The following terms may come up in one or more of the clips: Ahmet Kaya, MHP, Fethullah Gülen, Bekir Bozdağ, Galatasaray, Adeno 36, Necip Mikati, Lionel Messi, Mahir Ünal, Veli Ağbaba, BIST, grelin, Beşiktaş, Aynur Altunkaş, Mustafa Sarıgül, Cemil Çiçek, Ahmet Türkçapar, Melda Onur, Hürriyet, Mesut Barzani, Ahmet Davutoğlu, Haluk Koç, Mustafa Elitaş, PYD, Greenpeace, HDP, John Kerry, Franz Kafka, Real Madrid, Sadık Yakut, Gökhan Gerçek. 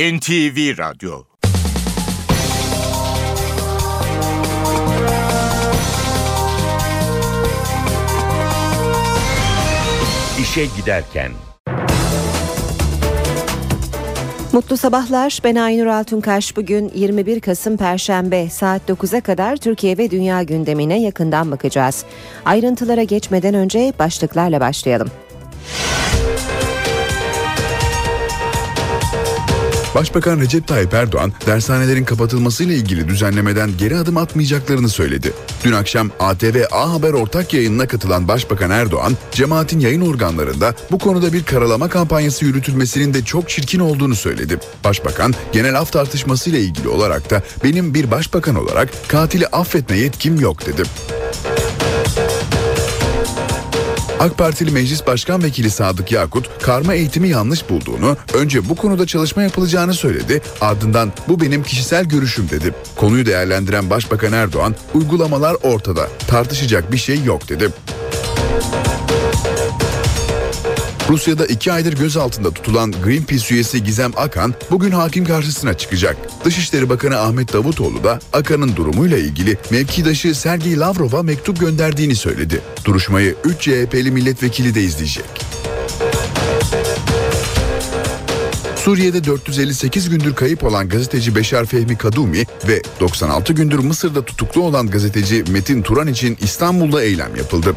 NTV Radyo. İşe giderken. Mutlu sabahlar. Ben Aynur Altunkaş. Bugün 21 Kasım Perşembe saat 9'a kadar Türkiye ve dünya gündemine yakından bakacağız. Ayrıntılara geçmeden önce başlıklarla başlayalım. Başbakan Recep Tayyip Erdoğan, dershanelerin kapatılmasıyla ilgili düzenlemeden geri adım atmayacaklarını söyledi. Dün akşam ATV A Haber ortak yayınına katılan Başbakan Erdoğan, cemaatin yayın organlarında bu konuda bir karalama kampanyası yürütülmesinin de çok çirkin olduğunu söyledi. Başbakan, genel af tartışmasıyla ilgili olarak da benim bir başbakan olarak katili affetme yetkim yok dedi. AK Partili Meclis Başkan Vekili Sadık Yakut, karma eğitimi yanlış bulduğunu, önce bu konuda çalışma yapılacağını söyledi, ardından bu benim kişisel görüşüm dedi. Konuyu değerlendiren Başbakan Erdoğan, uygulamalar ortada, tartışacak bir şey yok dedi. Rusya'da 2 aydır gözaltında tutulan Greenpeace üyesi Gizem Akkan bugün hakim karşısına çıkacak. Dışişleri Bakanı Ahmet Davutoğlu da Akkan'ın durumuyla ilgili mevkidaşı Sergey Lavrov'a mektup gönderdiğini söyledi. Duruşmayı 3 CHP'li milletvekili de izleyecek. Suriye'de 458 gündür kayıp olan gazeteci Beşar Fehmi Kadumi ve 96 gündür Mısır'da tutuklu olan gazeteci Metin Turan için İstanbul'da eylem yapıldı.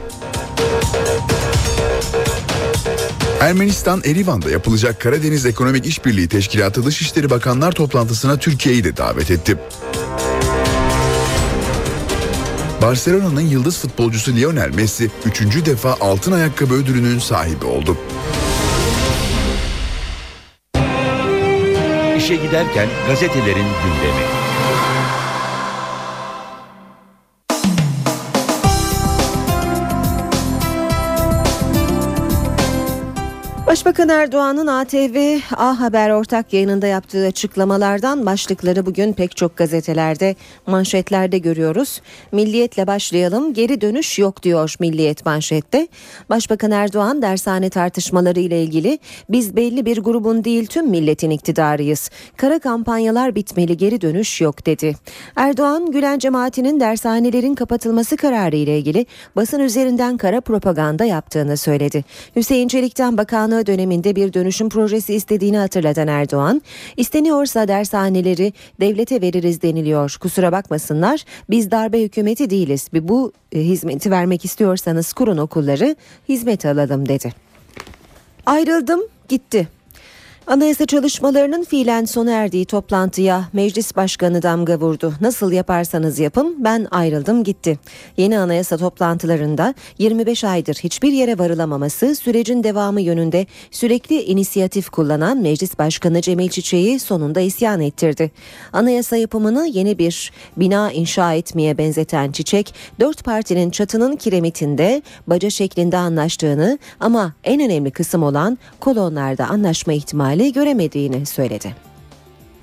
Ermenistan, Erivan'da yapılacak Karadeniz Ekonomik İşbirliği Teşkilatı Dışişleri Bakanlar Toplantısı'na Türkiye'yi de davet etti. Barcelona'nın yıldız futbolcusu Lionel Messi 3. defa altın ayakkabı ödülünün sahibi oldu. İşe giderken gazetelerin gündemi. Başbakan Erdoğan'ın ATV A Haber ortak yayınında yaptığı açıklamalardan başlıkları bugün pek çok gazetelerde, manşetlerde görüyoruz. Milliyet'le başlayalım. Geri dönüş yok diyor Milliyet manşette. Başbakan Erdoğan dershane tartışmaları ile ilgili biz belli bir grubun değil tüm milletin iktidarıyız. Kara kampanyalar bitmeli, geri dönüş yok dedi. Erdoğan, Gülen cemaatinin dershanelerin kapatılması kararı ile ilgili basın üzerinden kara propaganda yaptığını söyledi. Hüseyin Çelik'ten bakanlığı döneminde bir dönüşüm projesi istediğini hatırlatan Erdoğan, isteniyorsa dershaneleri devlete veririz deniliyor. Kusura bakmasınlar, biz darbe hükümeti değiliz. Bu hizmeti vermek istiyorsanız kurun okulları, hizmet alalım dedi. Ayrıldım, gitti. Anayasa çalışmalarının fiilen sona erdiği toplantıya Meclis Başkanı damga vurdu. Nasıl yaparsanız yapın, ben ayrıldım gitti. Yeni anayasa toplantılarında 25 aydır hiçbir yere varılamaması, sürecin devamı yönünde sürekli inisiyatif kullanan Meclis Başkanı Cemil Çiçek'i sonunda isyan ettirdi. Anayasa yapımını yeni bir bina inşa etmeye benzeten Çiçek, 4 partinin çatının kiremitinde baca şeklinde anlaştığını ama en önemli kısım olan kolonlarda anlaşma ihtimali göremediğini söyledi.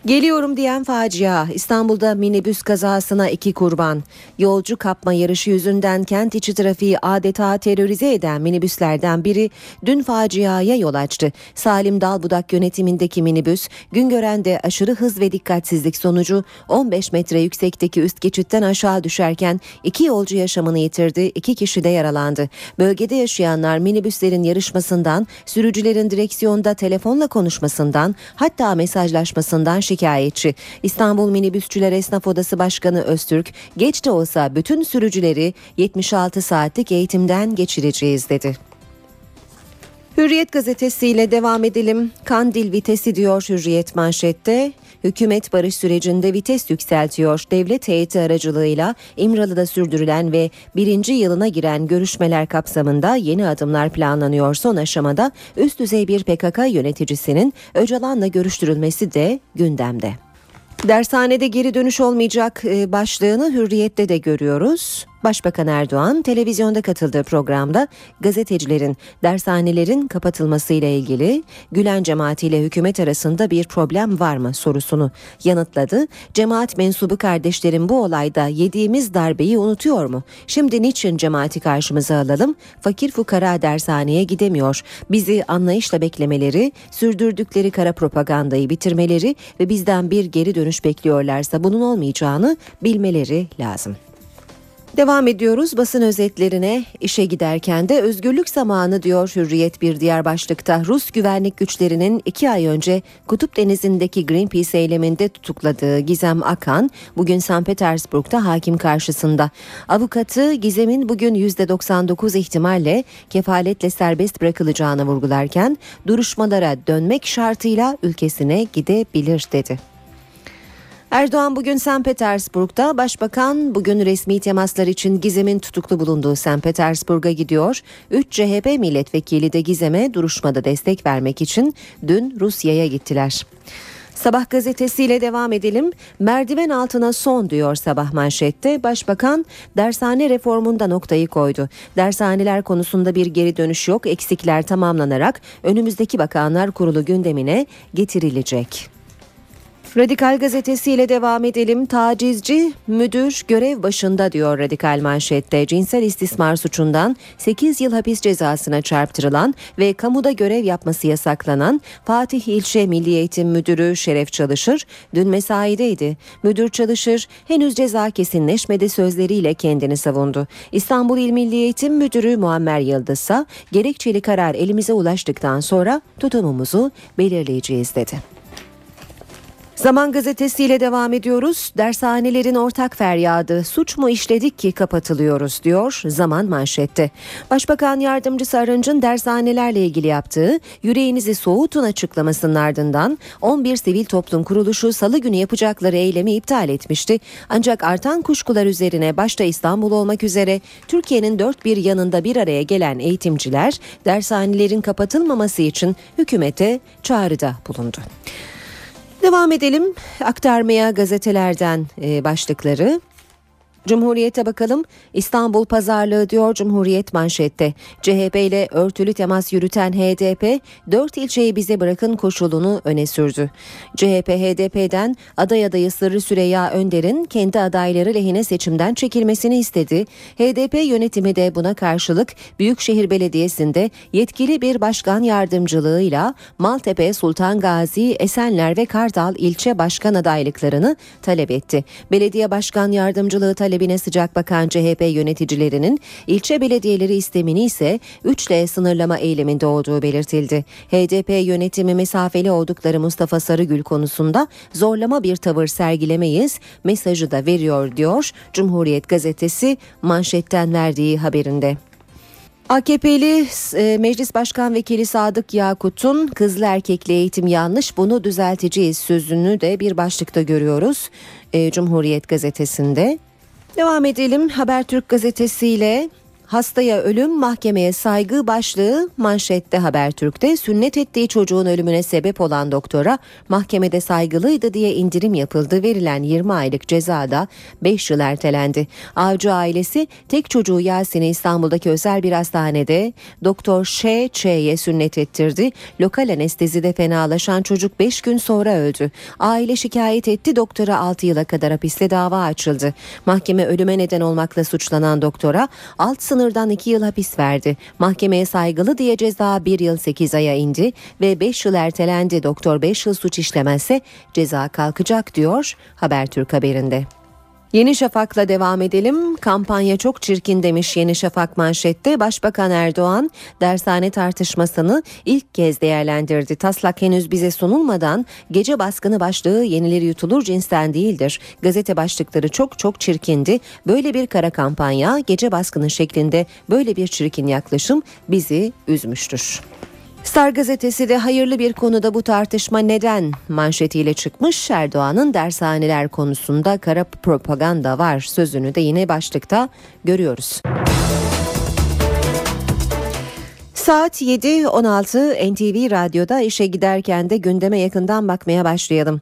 Geliyorum diyen facia. İstanbul'da minibüs kazasına 2 kurban. Yolcu kapma yarışı yüzünden kent içi trafiği adeta terörize eden minibüslerden biri dün faciaya yol açtı. Salim Dalbudak yönetimindeki minibüs Güngören'de aşırı hız ve dikkatsizlik sonucu 15 metre yüksekteki üst geçitten aşağı düşerken 2 yolcu yaşamını yitirdi, 2 kişi de yaralandı. Bölgede yaşayanlar minibüslerin yarışmasından, sürücülerin direksiyonda telefonla konuşmasından, hatta mesajlaşmasından şikayetçi. İstanbul Minibüsçüler Esnaf Odası Başkanı Öztürk, geç de olsa bütün sürücüleri 76 saatlik eğitimden geçireceğiz dedi. Hürriyet gazetesiyle devam edelim. Kandil vitesi diyor Hürriyet manşette. Hükümet barış sürecinde vites yükseltiyor. Devlet heyeti aracılığıyla İmralı'da sürdürülen ve 1. yılına giren görüşmeler kapsamında yeni adımlar planlanıyor. Son aşamada üst düzey bir PKK yöneticisinin Öcalan'la görüştürülmesi de gündemde. Dershanede geri dönüş olmayacak başlığını Hürriyet'te de görüyoruz. Başbakan Erdoğan televizyonda katıldığı programda gazetecilerin, dershanelerin kapatılmasıyla ilgili Gülen cemaatiyle hükümet arasında bir problem var mı sorusunu yanıtladı. Cemaat mensubu kardeşlerin bu olayda yediğimiz darbeyi unutuyor mu? Şimdi niçin cemaati karşımıza alalım? Fakir fukara dershaneye gidemiyor. Bizi anlayışla beklemeleri, sürdürdükleri kara propagandayı bitirmeleri ve bizden bir geri dönüş bekliyorlarsa bunun olmayacağını bilmeleri lazım. Devam ediyoruz basın özetlerine. İşe giderken de özgürlük zamanı diyor Hürriyet bir diğer başlıkta. Rus güvenlik güçlerinin 2 ay önce Kutup Denizi'ndeki Greenpeace eyleminde tutukladığı Gizem Akkan bugün Sankt Petersburg'da hakim karşısında. Avukatı Gizem'in bugün %99 ihtimalle kefaletle serbest bırakılacağını vurgularken duruşmalara dönmek şartıyla ülkesine gidebilir dedi. Erdoğan bugün Sankt Petersburg'da, Başbakan bugün resmi temaslar için Gizem'in tutuklu bulunduğu Sankt Petersburg'a gidiyor. 3 CHP milletvekili de Gizem'e duruşmada destek vermek için dün Rusya'ya gittiler. Sabah gazetesiyle devam edelim. Merdiven altına son diyor sabah manşette. Başbakan dershane reformunda noktayı koydu. Dershaneler konusunda bir geri dönüş yok. Eksikler tamamlanarak önümüzdeki Bakanlar Kurulu gündemine getirilecek. Radikal gazetesiyle devam edelim. Tacizci müdür görev başında diyor Radikal manşette. Cinsel istismar suçundan 8 yıl hapis cezasına çarptırılan ve kamuda görev yapması yasaklanan Fatih İlçe Milli Eğitim Müdürü Şeref Çalışır dün mesaideydi. Müdür Çalışır henüz ceza kesinleşmedi sözleriyle kendini savundu. İstanbul İl Milli Eğitim Müdürü Muammer Yıldız'a gerekçeli karar elimize ulaştıktan sonra tutumumuzu belirleyeceğiz dedi. Zaman gazetesiyle devam ediyoruz. Dershanelerin ortak feryadı, suç mu işledik ki kapatılıyoruz diyor Zaman manşette. Başbakan Yardımcısı Arınç'ın dershanelerle ilgili yaptığı yüreğinizi soğutun açıklamasının ardından 11 sivil toplum kuruluşu salı günü yapacakları eylemi iptal etmişti. Ancak artan kuşkular üzerine başta İstanbul olmak üzere Türkiye'nin dört bir yanında bir araya gelen eğitimciler dershanelerin kapatılmaması için hükümete çağrıda bulundu. Devam edelim aktarmaya gazetelerden başlıkları. Cumhuriyet'e bakalım. İstanbul pazarlığı diyor Cumhuriyet manşette. CHP ile örtülü temas yürüten HDP 4 ilçeyi bize bırakın koşulunu öne sürdü. CHP HDP'den aday adayı Sırrı Süreyya Önder'in kendi adayları lehine seçimden çekilmesini istedi. HDP yönetimi de buna karşılık Büyükşehir Belediyesi'nde yetkili bir başkan yardımcılığıyla Maltepe, Sultan Gazi, Esenler ve Kartal ilçe başkan adaylıklarını talep etti. Belediye başkan yardımcılığı talebine sıcak bakan CHP yöneticilerinin ilçe belediyeleri istemini ise 3'le sınırlama eyleminde olduğu belirtildi. HDP yönetimi mesafeli oldukları Mustafa Sarıgül konusunda zorlama bir tavır sergilemeyiz mesajı da veriyor diyor Cumhuriyet gazetesi manşetten verdiği haberinde. AKP'li Meclis Başkan Vekili Sadık Yakut'un kızlı erkekli eğitim yanlış bunu düzelteceğiz sözünü de bir başlıkta görüyoruz Cumhuriyet gazetesinde. Devam edelim Habertürk gazetesiyle. Hastaya ölüm mahkemeye saygı başlığı manşette Habertürk'te. Sünnet ettiği çocuğun ölümüne sebep olan doktora mahkemede saygılıydı diye indirim yapıldı. Verilen 20 aylık cezada 5 yıl ertelendi. Avcı ailesi tek çocuğu Yasin'i İstanbul'daki özel bir hastanede Doktor Ş.Ç'ye sünnet ettirdi. Lokal anestezide fenalaşan çocuk 5 gün sonra öldü. Aile şikayet etti, doktora 6 yıla kadar hapisle dava açıldı. Mahkeme ölüme neden olmakla suçlanan doktora alt sınırdan 2 yıl hapis verdi. Mahkemeye saygılı diye ceza 1 yıl 8 aya indi ve 5 yıl ertelendi. Doktor 5 yıl suç işlemezse ceza kalkacak diyor Habertürk haberinde. Yeni Şafak'la devam edelim. Kampanya çok çirkin demiş Yeni Şafak manşette. Başbakan Erdoğan dershane tartışmasını ilk kez değerlendirdi. Taslak henüz bize sunulmadan gece baskını başlığı yenileri yutulur cinsten değildir. Gazete başlıkları çok çirkindi. Böyle bir kara kampanya, gece baskını şeklinde böyle bir çirkin yaklaşım bizi üzmüştür. Star gazetesi de hayırlı bir konuda bu tartışma neden manşetiyle çıkmış. Erdoğan'ın dershaneler konusunda kara propaganda var sözünü de yine başlıkta görüyoruz. Saat 7.16 NTV Radyo'da işe giderken de gündeme yakından bakmaya başlayalım.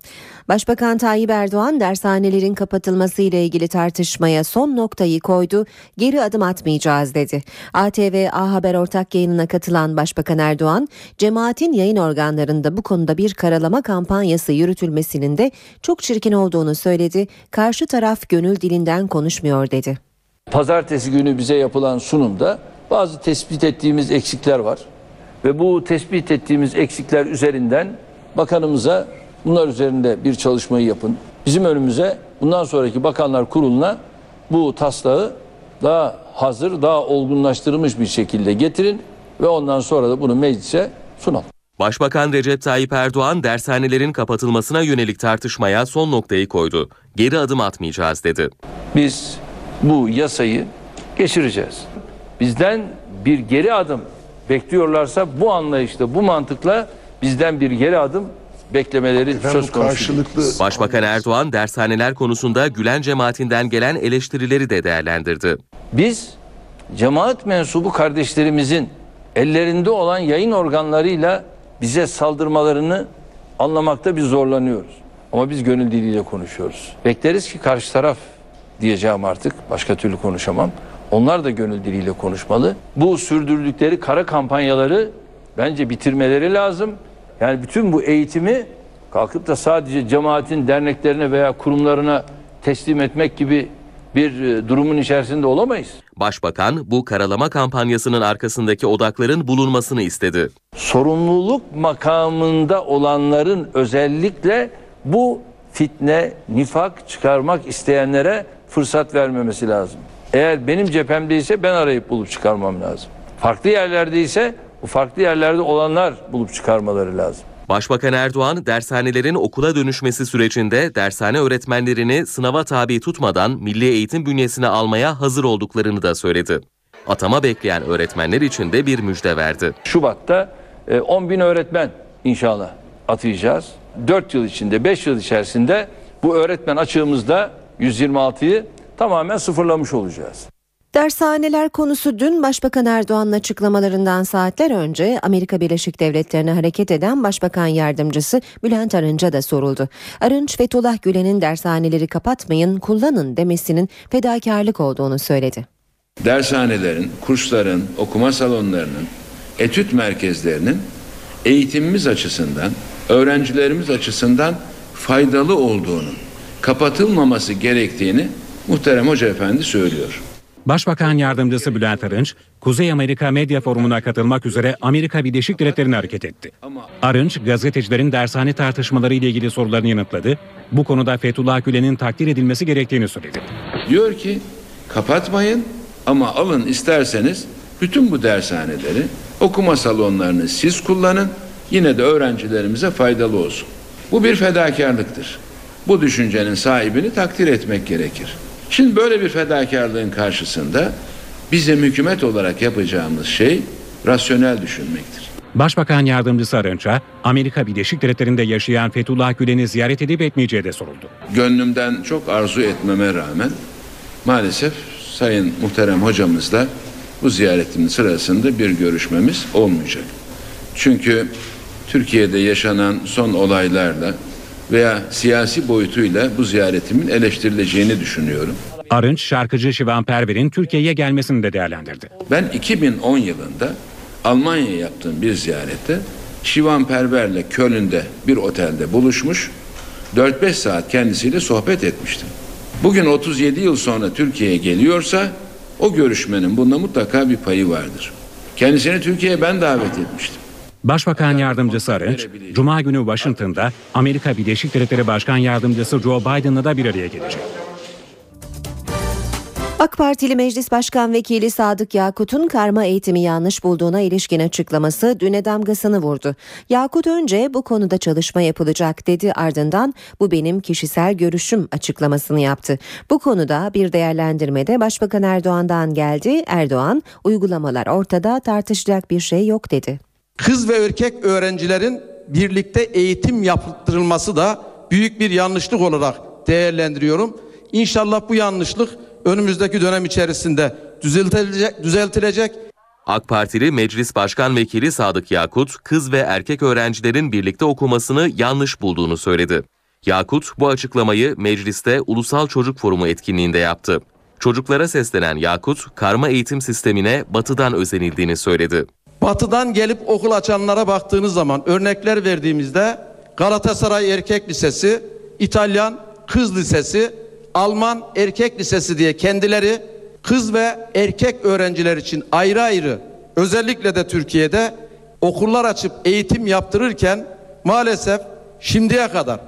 Başbakan Tayyip Erdoğan dershanelerin kapatılması ile ilgili tartışmaya son noktayı koydu, geri adım atmayacağız dedi. ATV A Haber ortak yayınına katılan Başbakan Erdoğan, cemaatin yayın organlarında bu konuda bir karalama kampanyası yürütülmesinin de çok çirkin olduğunu söyledi. Karşı taraf gönül dilinden konuşmuyor dedi. Pazartesi günü bize yapılan sunumda bazı tespit ettiğimiz eksikler var ve bu tespit ettiğimiz eksikler üzerinden bakanımıza bunlar üzerinde bir çalışmayı yapın. Bizim önümüze bundan sonraki bakanlar kuruluna bu taslağı daha hazır, daha olgunlaştırılmış bir şekilde getirin ve ondan sonra da bunu meclise sunalım. Başbakan Recep Tayyip Erdoğan dershanelerin kapatılmasına yönelik tartışmaya son noktayı koydu. Geri adım atmayacağız dedi. Biz bu yasayı geçireceğiz. Bizden bir geri adım bekliyorlarsa bu anlayışla, bu mantıkla bizden bir geri adım beklemeleri söz konusu. Başbakan Erdoğan dershaneler konusunda Gülen cemaatinden gelen eleştirileri de değerlendirdi. Biz cemaat mensubu kardeşlerimizin ellerinde olan yayın organlarıyla bize saldırmalarını anlamakta biz zorlanıyoruz. Ama biz gönül diliyle konuşuyoruz. Bekleriz ki karşı taraf, diyeceğim artık, başka türlü konuşamam. Onlar da gönül diliyle konuşmalı. Bu sürdürdükleri kara kampanyaları bence bitirmeleri lazım. Yani bütün bu eğitimi kalkıp da sadece cemaatin derneklerine veya kurumlarına teslim etmek gibi bir durumun içerisinde olamayız. Başbakan bu karalama kampanyasının arkasındaki odakların bulunmasını istedi. Sorumluluk makamında olanların, özellikle bu fitne, nifak çıkarmak isteyenlere fırsat vermemesi lazım. Eğer benim cephemdeyse ben arayıp bulup çıkarmam lazım. Farklı yerlerdeyse bu farklı yerlerde olanlar bulup çıkarmaları lazım. Başbakan Erdoğan dershanelerin okula dönüşmesi sürecinde dershane öğretmenlerini sınava tabi tutmadan milli eğitim bünyesine almaya hazır olduklarını da söyledi. Atama bekleyen öğretmenler için de bir müjde verdi. Şubat'ta 10.000 öğretmen inşallah atayacağız. 4 yıl içinde, 5 yıl içerisinde bu öğretmen açığımızda 126'yı tamamen sıfırlamış olacağız. Dershaneler konusu dün Başbakan Erdoğan'ın açıklamalarından saatler önce Amerika Birleşik Devletleri'ne hareket eden Başbakan Yardımcısı Bülent Arınç'a da soruldu. Arınç, Fethullah Gülen'in dershaneleri kapatmayın, kullanın demesinin fedakarlık olduğunu söyledi. Dershanelerin, kursların, okuma salonlarının, etüt merkezlerinin eğitimimiz açısından, öğrencilerimiz açısından faydalı olduğunu, kapatılmaması gerektiğini Muhterem Hoca Efendi söylüyor. Başbakan Yardımcısı Bülent Arınç, Kuzey Amerika Medya Forumu'na katılmak üzere Amerika Birleşik Devletleri'ne hareket etti. Arınç, gazetecilerin dershane tartışmaları ile ilgili sorularını yanıtladı. Bu konuda Fethullah Gülen'in takdir edilmesi gerektiğini söyledi. Diyor ki, kapatmayın ama alın isterseniz bütün bu dershaneleri, okuma salonlarını siz kullanın, yine de öğrencilerimize faydalı olsun. Bu bir fedakarlıktır. Bu düşüncenin sahibini takdir etmek gerekir. Şimdi böyle bir fedakarlığın karşısında bizim hükümet olarak yapacağımız şey rasyonel düşünmektir. Başbakan Yardımcısı Arınç'a Amerika Birleşik Devletleri'nde yaşayan Fethullah Gülen'i ziyaret edip etmeyeceği de soruldu. Gönlümden çok arzu etmeme rağmen maalesef Sayın Muhterem Hocamızla bu ziyaretin sırasında bir görüşmemiz olmayacak. Çünkü Türkiye'de yaşanan son olaylarla veya siyasi boyutuyla bu ziyaretimin eleştirileceğini düşünüyorum. Arınç, şarkıcı Şivan Perver'in Türkiye'ye gelmesini de değerlendirdi. Ben 2010 yılında Almanya'ya yaptığım bir ziyarette Şivan Perver'le Köln'de bir otelde buluşmuş, 4-5 saat kendisiyle sohbet etmiştim. Bugün 37 yıl sonra Türkiye'ye geliyorsa o görüşmenin bunda mutlaka bir payı vardır. Kendisini Türkiye'ye ben davet etmiştim. Başbakan Yardımcısı Arınç, Cuma günü Washington'da Amerika Birleşik Devletleri Başkan Yardımcısı Joe Biden'la da bir araya gelecek. AK Partili Meclis Başkan Vekili Sadık Yakut'un karma eğitimi yanlış bulduğuna ilişkin açıklaması düne damgasını vurdu. Yakut önce bu konuda çalışma yapılacak dedi, ardından bu benim kişisel görüşüm açıklamasını yaptı. Bu konuda bir değerlendirmede Başbakan Erdoğan'dan geldi. Erdoğan, uygulamalar ortada, tartışacak bir şey yok dedi. Kız ve erkek öğrencilerin birlikte eğitim yaptırılması da büyük bir yanlışlık olarak değerlendiriyorum. İnşallah bu yanlışlık önümüzdeki dönem içerisinde düzeltilecek. AK Partili Meclis Başkan Vekili Sadık Yakut, kız ve erkek öğrencilerin birlikte okumasını yanlış bulduğunu söyledi. Yakut bu açıklamayı mecliste Ulusal Çocuk Forumu etkinliğinde yaptı. Çocuklara seslenen Yakut, karma eğitim sistemine Batı'dan özenildiğini söyledi. Batı'dan gelip okul açanlara baktığınız zaman örnekler verdiğimizde Galatasaray Erkek Lisesi, İtalyan Kız Lisesi, Alman Erkek Lisesi diye kendileri kız ve erkek öğrenciler için ayrı ayrı özellikle de Türkiye'de okullar açıp eğitim yaptırırken maalesef şimdiye kadar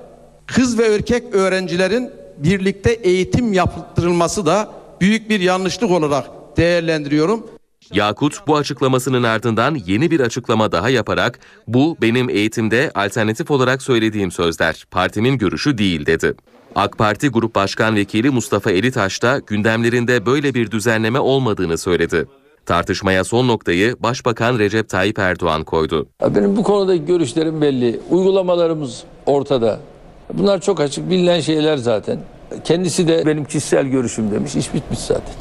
kız ve erkek öğrencilerin birlikte eğitim yaptırılması da büyük bir yanlışlık olarak değerlendiriyorum. Yakut bu açıklamasının ardından yeni bir açıklama daha yaparak bu benim eğitimde alternatif olarak söylediğim sözler, partimin görüşü değil dedi. AK Parti Grup Başkan Vekili Mustafa Elitaş da gündemlerinde böyle bir düzenleme olmadığını söyledi. Tartışmaya son noktayı Başbakan Recep Tayyip Erdoğan koydu. Benim bu konudaki görüşlerim belli. Uygulamalarımız ortada. Bunlar çok açık bilinen şeyler zaten. Kendisi de benim kişisel görüşüm demiş. İş bitmiş zaten.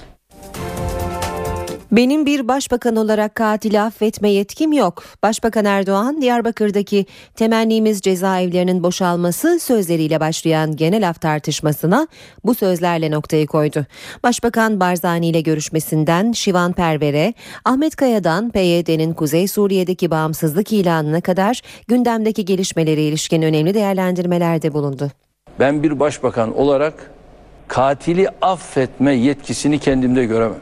Benim bir başbakan olarak katili affetme yetkim yok. Başbakan Erdoğan, Diyarbakır'daki temennimiz cezaevlerinin boşalması sözleriyle başlayan genel hafta tartışmasına bu sözlerle noktayı koydu. Başbakan Barzani ile görüşmesinden Şivan Perver'e, Ahmet Kaya'dan PYD'nin Kuzey Suriye'deki bağımsızlık ilanına kadar gündemdeki gelişmelere ilişkin önemli değerlendirmelerde bulundu. Ben bir başbakan olarak katili affetme yetkisini kendimde göremem.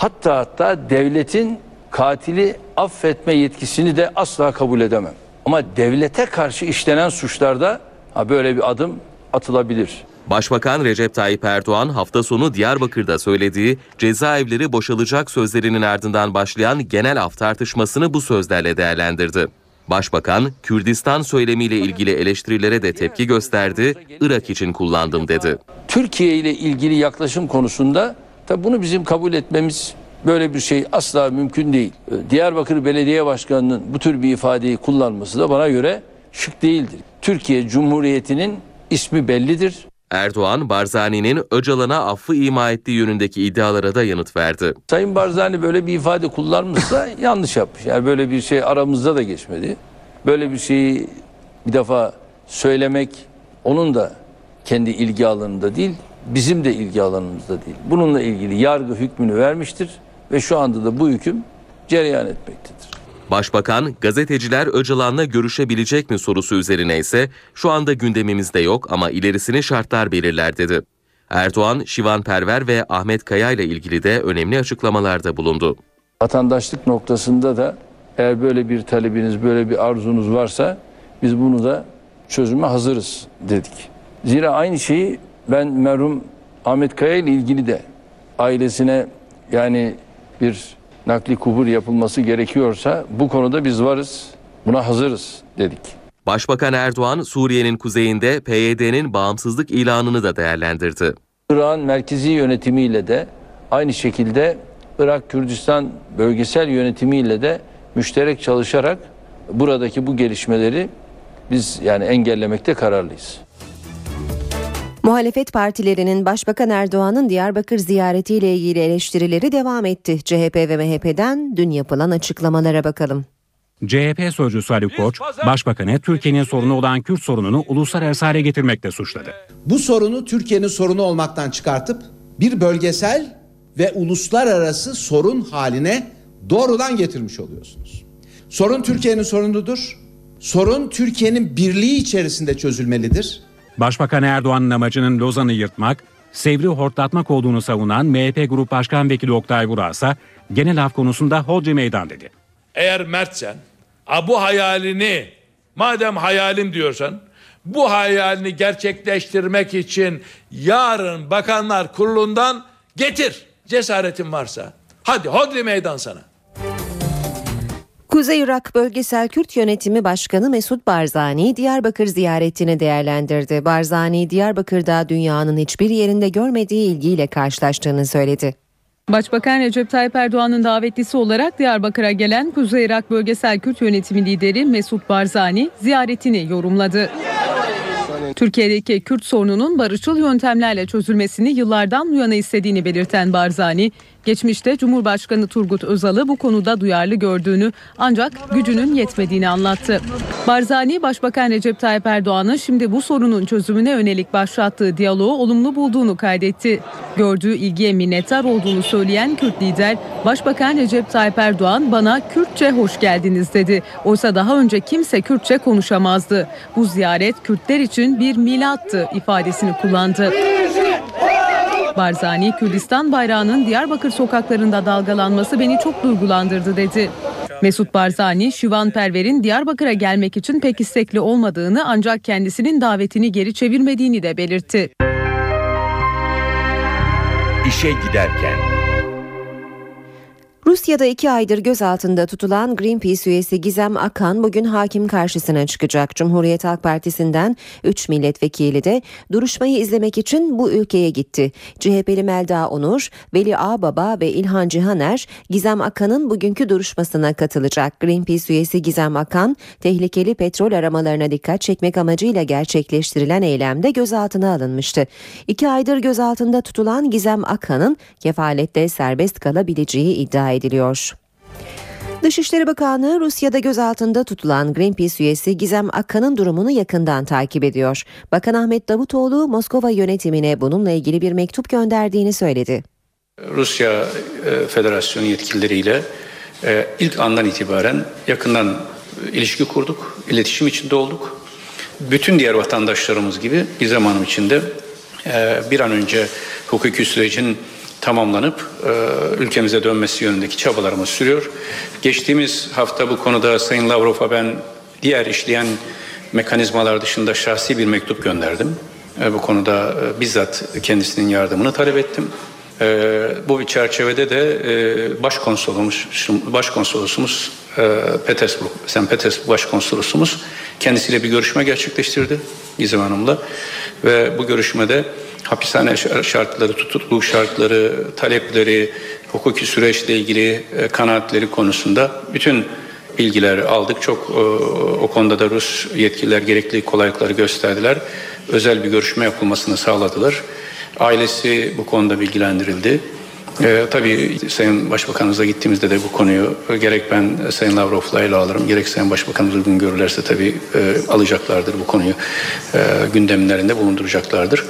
Hatta devletin katili affetme yetkisini de asla kabul edemem. Ama devlete karşı işlenen suçlarda böyle bir adım atılabilir. Başbakan Recep Tayyip Erdoğan hafta sonu Diyarbakır'da söylediği cezaevleri boşalacak sözlerinin ardından başlayan genel af tartışmasını bu sözlerle değerlendirdi. Başbakan Kürdistan söylemiyle ilgili eleştirilere de tepki gösterdi, Irak için kullandım dedi. Türkiye ile ilgili yaklaşım konusunda tabi bunu bizim kabul etmemiz böyle bir şey asla mümkün değil. Diyarbakır Belediye Başkanı'nın bu tür bir ifadeyi kullanması da bana göre şık değildir. Türkiye Cumhuriyeti'nin ismi bellidir. Erdoğan, Barzani'nin Öcalan'a affı ima ettiği yönündeki iddialara da yanıt verdi. Sayın Barzani böyle bir ifade kullanmışsa yanlış yapmış. Yani böyle bir şey aramızda da geçmedi. Böyle bir şeyi bir defa söylemek onun da kendi ilgi alanında değil, bizim de ilgi alanımızda değil. Bununla ilgili yargı hükmünü vermiştir ve şu anda da bu hüküm cereyan etmektedir. Başbakan, gazeteciler Öcalan'la görüşebilecek mi sorusu üzerine ise şu anda gündemimizde yok ama ilerisini şartlar belirler dedi. Erdoğan, Şivan Perver ve Ahmet Kaya ile ilgili de önemli açıklamalarda bulundu. Vatandaşlık noktasında da eğer böyle bir talebiniz, böyle bir arzunuz varsa biz bunu da çözüme hazırız dedik. Zira aynı şeyi ben merhum Ahmet Kaya ile ilgili de ailesine yani bir nakli kubur yapılması gerekiyorsa bu konuda biz varız, buna hazırız dedik. Başbakan Erdoğan Suriye'nin kuzeyinde PYD'nin bağımsızlık ilanını da değerlendirdi. Irak'ın merkezi yönetimiyle de aynı şekilde Irak Kürdistan bölgesel yönetimiyle de müşterek çalışarak buradaki bu gelişmeleri biz yani engellemekte kararlıyız. Muhalefet partilerinin Başbakan Erdoğan'ın Diyarbakır ziyaretiyle ilgili eleştirileri devam etti. CHP ve MHP'den dün yapılan açıklamalara bakalım. CHP sözcüsü Haluk Koç, Başbakan'ı Türkiye'nin sorunu olan Kürt sorununu uluslararası hale getirmekle suçladı. Bu sorunu Türkiye'nin sorunu olmaktan çıkartıp bir bölgesel ve uluslararası sorun haline doğrudan getirmiş oluyorsunuz. Sorun Türkiye'nin sorunudur. Sorun Türkiye'nin birliği içerisinde çözülmelidir. Başbakan Erdoğan'ın amacının Lozan'ı yırtmak, Sevr'i hortlatmak olduğunu savunan MHP Grup Başkan Vekili Oktay Vural ise genel af konusunda hodri meydan dedi. Eğer mertsen, bu hayalini, madem hayalim diyorsan, bu hayalini gerçekleştirmek için yarın Bakanlar Kurulu'ndan getir. Cesaretin varsa. Hadi hodri meydan sana. Kuzey Irak Bölgesel Kürt Yönetimi Başkanı Mesut Barzani Diyarbakır ziyaretini değerlendirdi. Barzani, Diyarbakır'da dünyanın hiçbir yerinde görmediği ilgiyle karşılaştığını söyledi. Başbakan Recep Tayyip Erdoğan'ın davetlisi olarak Diyarbakır'a gelen Kuzey Irak Bölgesel Kürt Yönetimi lideri Mesut Barzani ziyaretini yorumladı. Türkiye'deki Kürt sorununun barışçıl yöntemlerle çözülmesini yıllardan bu yana istediğini belirten Barzani, geçmişte Cumhurbaşkanı Turgut Özal'ı bu konuda duyarlı gördüğünü ancak gücünün yetmediğini anlattı. Barzani, Başbakan Recep Tayyip Erdoğan'ın şimdi bu sorunun çözümüne yönelik başlattığı diyaloğu olumlu bulduğunu kaydetti. Gördüğü ilgiye minnettar olduğunu söyleyen Kürt lider, Başbakan Recep Tayyip Erdoğan bana Kürtçe hoş geldiniz dedi. Oysa daha önce kimse Kürtçe konuşamazdı. Bu ziyaret Kürtler için bir milattı ifadesini kullandı. Barzani, Kürdistan bayrağının Diyarbakır sokaklarında dalgalanması beni çok duygulandırdı dedi. Mesut Barzani, Şivan Perver'in Diyarbakır'a gelmek için pek istekli olmadığını ancak kendisinin davetini geri çevirmediğini de belirtti. İşe giderken. Rusya'da 2 aydır gözaltında tutulan Greenpeace üyesi Gizem Akkan bugün hakim karşısına çıkacak. Cumhuriyet Halk Partisi'nden 3 milletvekili de duruşmayı izlemek için bu ülkeye gitti. CHP'li Melda Onur, Veli Ağbaba ve İlhan Cihaner Gizem Akkan'ın bugünkü duruşmasına katılacak. Greenpeace üyesi Gizem Akkan, tehlikeli petrol aramalarına dikkat çekmek amacıyla gerçekleştirilen eylemde gözaltına alınmıştı. 2 aydır gözaltında tutulan Gizem Akkan'ın kefalette serbest kalabileceği iddia ediliyor. Dışişleri Bakanlığı Rusya'da gözaltında tutulan Greenpeace üyesi Gizem Akkan'ın durumunu yakından takip ediyor. Bakan Ahmet Davutoğlu Moskova yönetimine bununla ilgili bir mektup gönderdiğini söyledi. Rusya Federasyonu yetkilileriyle ilk andan itibaren yakından ilişki kurduk, iletişim içinde olduk. Bütün diğer vatandaşlarımız gibi Gizem Hanım için de bir an önce hukuki sürecin tamamlanıp ülkemize dönmesi yönündeki çabalarımız sürüyor. Geçtiğimiz hafta bu konuda Sayın Lavrov'a ben diğer işleyen mekanizmalar dışında şahsi bir mektup gönderdim. Bu konuda bizzat kendisinin yardımını talep ettim. Bu bir çerçevede de başkonsolosumuz Petersburg, Sankt Petersburg başkonsolosumuz kendisiyle bir görüşme gerçekleştirdi Gizem Hanım'la ve bu görüşmede hapishane şartları, tutukluluk şartları, talepleri, hukuki süreçle ilgili kanaatleri konusunda bütün bilgileri aldık. Çok o konuda da Rus yetkililer gerekli kolaylıkları gösterdiler. Özel bir görüşme yapılmasını sağladılar. Ailesi bu konuda bilgilendirildi. Tabii Sayın Başbakanımıza gittiğimizde de bu konuyu gerek ben Sayın Lavrov'la ele alırım, gerek Sayın Başbakanımız uygun görürlerse tabii alacaklardır bu konuyu. Gündemlerinde bulunduracaklardır.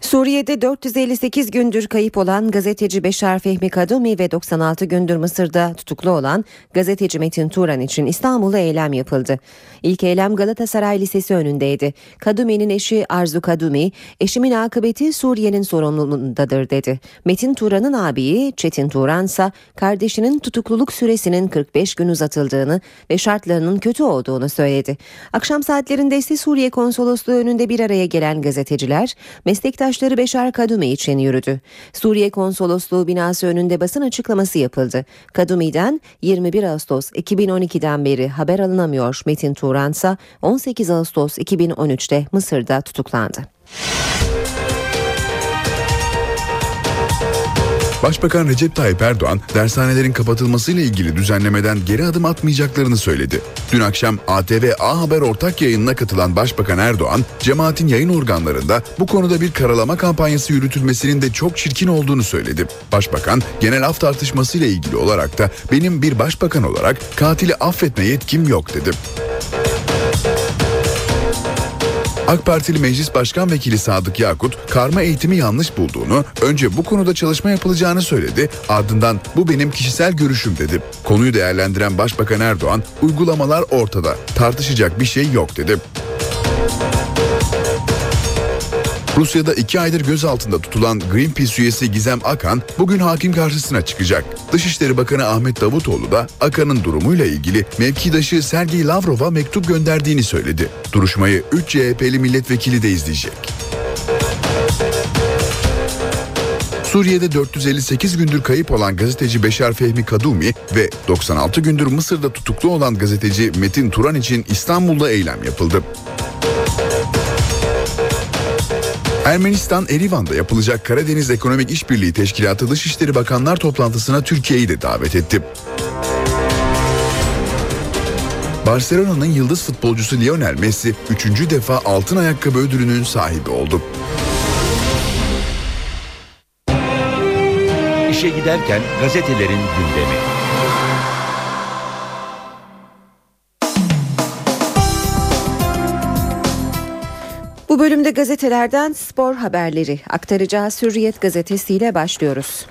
Suriye'de 458 gündür kayıp olan gazeteci Beşar Fehmi Kadumi ve 96 gündür Mısır'da tutuklu olan gazeteci Metin Turan için İstanbul'da eylem yapıldı. İlk eylem Galatasaray Lisesi önündeydi. Kadumi'nin eşi Arzu Kadumi, "Eşimin akıbeti Suriye'nin sorumluluğundadır" dedi. Metin Turan'ın abiyi Çetin Turan ise kardeşinin tutukluluk süresinin 45 gün uzatıldığını ve şartlarının kötü olduğunu söyledi. Akşam saatlerinde ise Suriye Konsolosluğu önünde bir araya gelen gazeteciler, meslektaşları Beşar Kadumi için yürüdü. Suriye Konsolosluğu binası önünde basın açıklaması yapıldı. Kadumi'den 21 Ağustos 2012'den beri haber alınamıyor. Metin Turan ise 18 Ağustos 2013'te Mısır'da tutuklandı. Başbakan Recep Tayyip Erdoğan, dershanelerin kapatılmasıyla ilgili düzenlemeden geri adım atmayacaklarını söyledi. Dün akşam ATV A Haber ortak yayınına katılan Başbakan Erdoğan, cemaatin yayın organlarında bu konuda bir karalama kampanyası yürütülmesinin de çok çirkin olduğunu söyledi. Başbakan, genel af tartışmasıyla ilgili olarak da "Benim bir başbakan olarak katili affetme yetkim yok" dedi. AK Partili Meclis Başkan Vekili Sadık Yakut, karma eğitimi yanlış bulduğunu, önce bu konuda çalışma yapılacağını söyledi, ardından "Bu benim kişisel görüşüm" dedi. Konuyu değerlendiren Başbakan Erdoğan, "Uygulamalar ortada, tartışacak bir şey yok" dedi. Rusya'da 2 aydır gözaltında tutulan Greenpeace üyesi Gizem Akkan bugün hakim karşısına çıkacak. Dışişleri Bakanı Ahmet Davutoğlu da Akkan'ın durumuyla ilgili mevkidaşı Sergey Lavrov'a mektup gönderdiğini söyledi. Duruşmayı 3 CHP'li milletvekili de izleyecek. Suriye'de 458 gündür kayıp olan gazeteci Beşar Fehmi Kadumi ve 96 gündür Mısır'da tutuklu olan gazeteci Metin Turan için İstanbul'da eylem yapıldı. Ermenistan, Erivan'da yapılacak Karadeniz Ekonomik İşbirliği Teşkilatı Dışişleri Bakanlar Toplantısı'na Türkiye'yi de davet etti. Barcelona'nın yıldız futbolcusu Lionel Messi 3. defa altın ayakkabı ödülünün sahibi oldu. İşe giderken gazetelerin gündemi. Bu bölümde gazetelerden spor haberleri aktaracağı Hürriyet gazetesiyle başlıyoruz.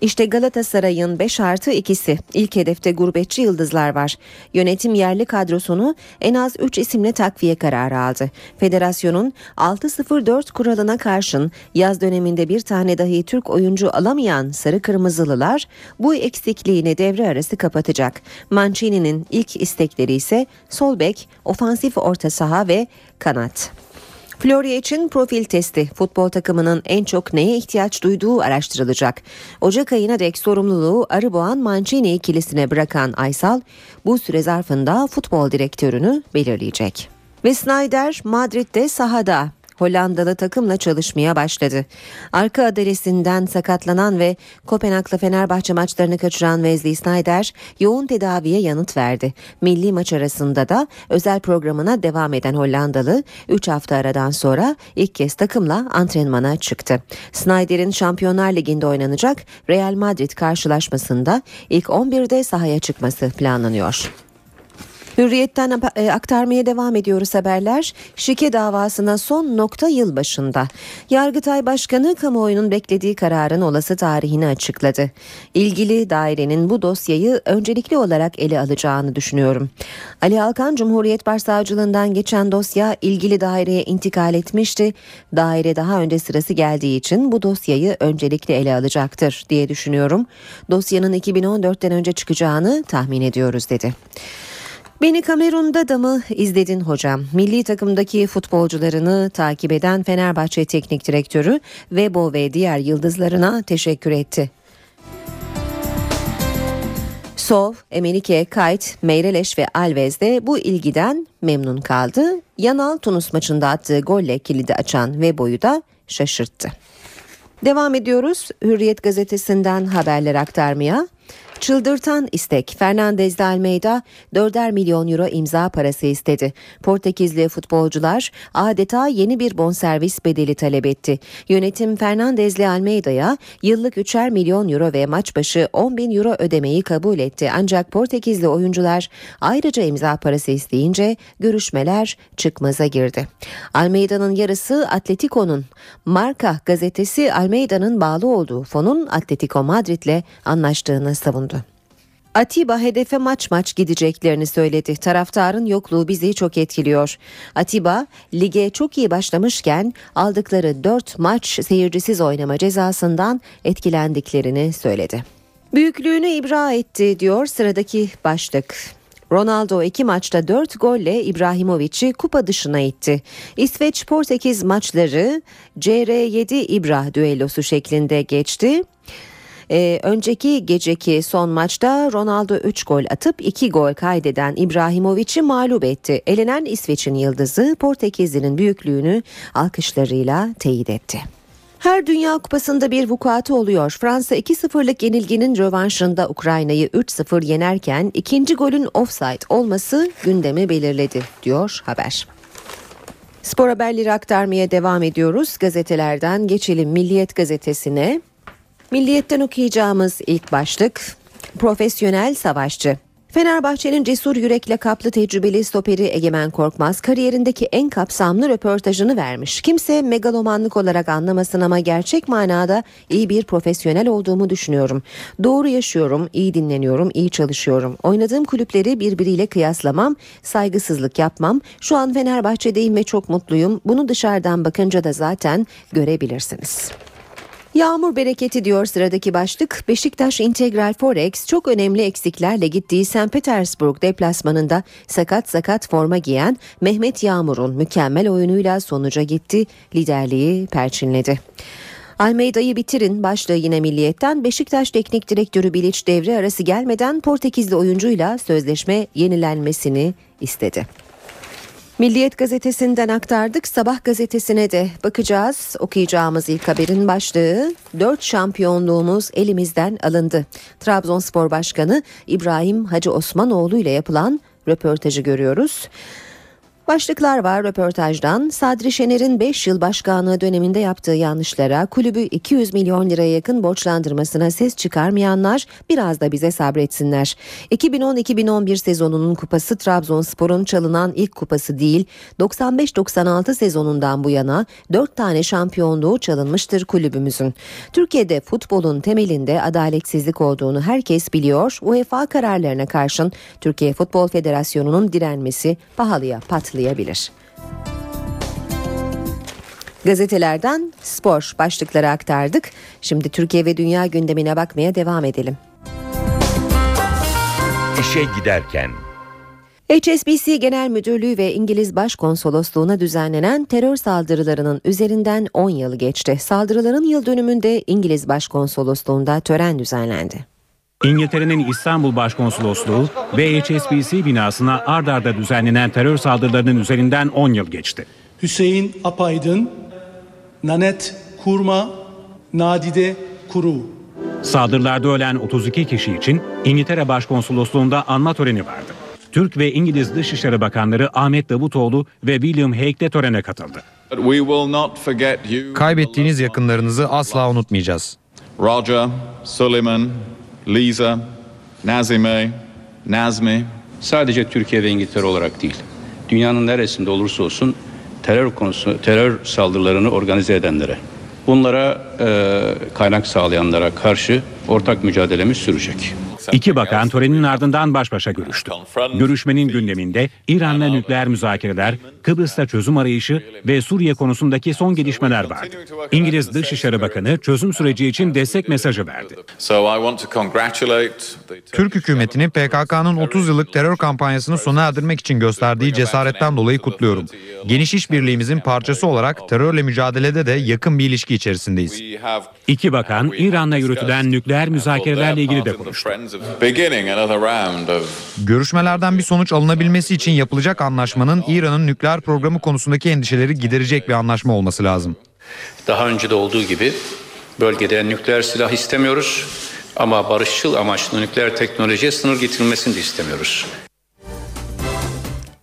İşte Galatasaray'ın 5+2'si. İlk hedefte gurbetçi yıldızlar var. Yönetim yerli kadrosunu en az 3 isimle takviye kararı aldı. Federasyonun 6-0-4 kuralına karşın yaz döneminde bir tane dahi Türk oyuncu alamayan Sarı Kırmızılılar bu eksikliğini devre arası kapatacak. Mancini'nin ilk istekleri ise sol bek, ofansif orta saha ve kanat. Florya için profil testi, futbol takımının en çok neye ihtiyaç duyduğu araştırılacak. Ocak ayına dek sorumluluğu Arıboğan-Mancini ikilisine bırakan Aysal, bu süre zarfında futbol direktörünü belirleyecek. Ve Sneijder Madrid'de sahada. Hollandalı takımla çalışmaya başladı. Arka adalesinden sakatlanan ve Kopenhag'la Fenerbahçe maçlarını kaçıran Wesley Sneijder yoğun tedaviye yanıt verdi. Milli maç arasında da özel programına devam eden Hollandalı 3 hafta aradan sonra ilk kez takımla antrenmana çıktı. Sneijder'in Şampiyonlar Ligi'nde oynanacak Real Madrid karşılaşmasında ilk 11'de sahaya çıkması planlanıyor. Hürriyet'ten aktarmaya devam ediyoruz haberler. Şike davasına son nokta yılbaşında. Yargıtay Başkanı kamuoyunun beklediği kararın olası tarihini açıkladı. İlgili dairenin bu dosyayı öncelikli olarak ele alacağını düşünüyorum. Ali Alkan Cumhuriyet Başsavcılığından geçen dosya ilgili daireye intikal etmişti. Daire daha önce sırası geldiği için bu dosyayı öncelikli ele alacaktır diye düşünüyorum. Dosyanın 2014'ten önce çıkacağını tahmin ediyoruz dedi. Beni Kamerun'da da mı izledin hocam? Milli takımdaki futbolcularını takip eden Fenerbahçe Teknik Direktörü Webo ve diğer yıldızlarına teşekkür etti. Sov, Emenike, Kayt, Meireleş ve Alves de bu ilgiden memnun kaldı. Yanal Tunus maçında attığı golle kilidi açan Webo'yu da şaşırttı. Devam ediyoruz Hürriyet gazetesinden haberler aktarmaya. Çıldırtan istek. Fernandes de Almeida 4'er milyon euro imza parası istedi. Portekizli futbolcular adeta yeni bir bonservis bedeli talep etti. Yönetim Fernandes de Almeida'ya yıllık 3'er milyon euro ve maç başı 10.000 euro ödemeyi kabul etti. Ancak Portekizli oyuncular ayrıca imza parası isteyince görüşmeler çıkmaza girdi. Almeida'nın yarısı Atletico'nun. Marca gazetesi Almeida'nın bağlı olduğu fonun Atletico Madrid'le anlaştığını savundu. Atiba hedefe maç gideceklerini söyledi. Taraftarın yokluğu bizi çok etkiliyor. Atiba lige çok iyi başlamışken aldıkları 4 maç seyircisiz oynama cezasından etkilendiklerini söyledi. Büyüklüğünü ibra etti diyor sıradaki başlık. Ronaldo 2 maçta 4 golle İbrahimovic'i kupa dışına itti. İsveç-Portekiz maçları CR7 İbra düellosu şeklinde geçti. Önceki geceki son maçta Ronaldo 3 gol atıp 2 gol kaydeden İbrahimovic'i mağlup etti. Elenen İsveç'in yıldızı Portekizli'nin büyüklüğünü alkışlarıyla teyit etti. Her Dünya Kupası'nda bir vukuatı oluyor. Fransa 2-0'lık yenilginin rövanşında Ukrayna'yı 3-0 yenerken ikinci golün ofsayt olması gündemi belirledi diyor haber. Spor haberleri aktarmaya devam ediyoruz. Gazetelerden geçelim Milliyet gazetesine. Milliyet'ten okuyacağımız ilk başlık profesyonel savaşçı. Fenerbahçe'nin cesur yürek lakaplı tecrübeli stoperi Egemen Korkmaz kariyerindeki en kapsamlı röportajını vermiş. Kimse megalomanlık olarak anlamasın ama gerçek manada iyi bir profesyonel olduğumu düşünüyorum. Doğru yaşıyorum, iyi dinleniyorum, iyi çalışıyorum. Oynadığım kulüpleri birbiriyle kıyaslamam, saygısızlık yapmam. Şu an Fenerbahçe'deyim ve çok mutluyum. Bunu dışarıdan bakınca da zaten görebilirsiniz. Yağmur bereketi diyor sıradaki başlık. Beşiktaş Integral Forex çok önemli eksiklerle gittiği St. Petersburg deplasmanında sakat forma giyen Mehmet Yağmur'un mükemmel oyunuyla sonuca gitti, liderliği perçinledi. Almeida'yı bitirin başlığı yine Milliyet'ten. Beşiktaş Teknik Direktörü Bilic devre arası gelmeden Portekizli oyuncuyla sözleşme yenilenmesini istedi. Milliyet gazetesinden aktardık. Sabah gazetesine de bakacağız. Okuyacağımız ilk haberin başlığı 4 şampiyonluğumuz elimizden alındı. Trabzonspor Başkanı İbrahim Hacı Osmanoğlu ile yapılan röportajı görüyoruz. Başlıklar var röportajdan. Sadri Şener'in 5 yıl başkanlığı döneminde yaptığı yanlışlara, kulübü 200 milyon liraya yakın borçlandırmasına ses çıkarmayanlar biraz da bize sabretsinler. 2010-2011 sezonunun kupası Trabzonspor'un çalınan ilk kupası değil, 95-96 sezonundan bu yana 4 tane şampiyonluğu çalınmıştır kulübümüzün. Türkiye'de futbolun temelinde adaletsizlik olduğunu herkes biliyor. UEFA kararlarına karşın Türkiye Futbol Federasyonu'nun direnmesi pahalıya patlayacak. Gazetelerden spor başlıkları aktardık. Şimdi Türkiye ve dünya gündemine bakmaya devam edelim. İşe giderken. HSBC Genel Müdürlüğü ve İngiliz Başkonsolosluğu'na düzenlenen terör saldırılarının üzerinden 10 yıl geçti. Saldırıların yıl dönümünde İngiliz Başkonsolosluğu'nda tören düzenlendi. İngiltere'nin İstanbul Başkonsolosluğu ve HSBC binasına ard arda düzenlenen terör saldırılarının üzerinden 10 yıl geçti. Hüseyin Apaydın, Nanet Kurma, Nadide Kuru. Saldırılarda ölen 32 kişi için İngiltere Başkonsolosluğu'nda anma töreni vardı. Türk ve İngiliz Dışişleri Bakanları Ahmet Davutoğlu ve William Hague de törene katıldı. Kaybettiğiniz yakınlarınızı asla unutmayacağız. Roger, Suleiman, Liza, Nazime, Nazmi. Sadece Türkiye ve İngiltere olarak değil, dünyanın neresinde olursa olsun terör saldırılarını organize edenlere, bunlara kaynak sağlayanlara karşı ortak mücadelemiz sürecek. İki bakan törenin ardından baş başa görüştü. Görüşmenin gündeminde İran'la nükleer müzakereler, Kıbrıs'ta çözüm arayışı ve Suriye konusundaki son gelişmeler vardı. İngiliz Dışişleri Bakanı çözüm süreci için destek mesajı verdi. Türk hükümetini PKK'nın 30 yıllık terör kampanyasını sona erdirmek için gösterdiği cesaretten dolayı kutluyorum. Geniş işbirliğimizin parçası olarak terörle mücadelede de yakın bir ilişki içerisindeyiz. İki bakan İran'la yürütülen nükleer müzakerelerle ilgili de konuştu. Görüşmelerden bir sonuç alınabilmesi için yapılacak anlaşmanın İran'ın nükleer programı konusundaki endişeleri giderecek bir anlaşma olması lazım. Daha önce de olduğu gibi bölgede nükleer silah istemiyoruz ama barışçıl amaçlı nükleer teknolojiye sınır getirilmesini de istemiyoruz.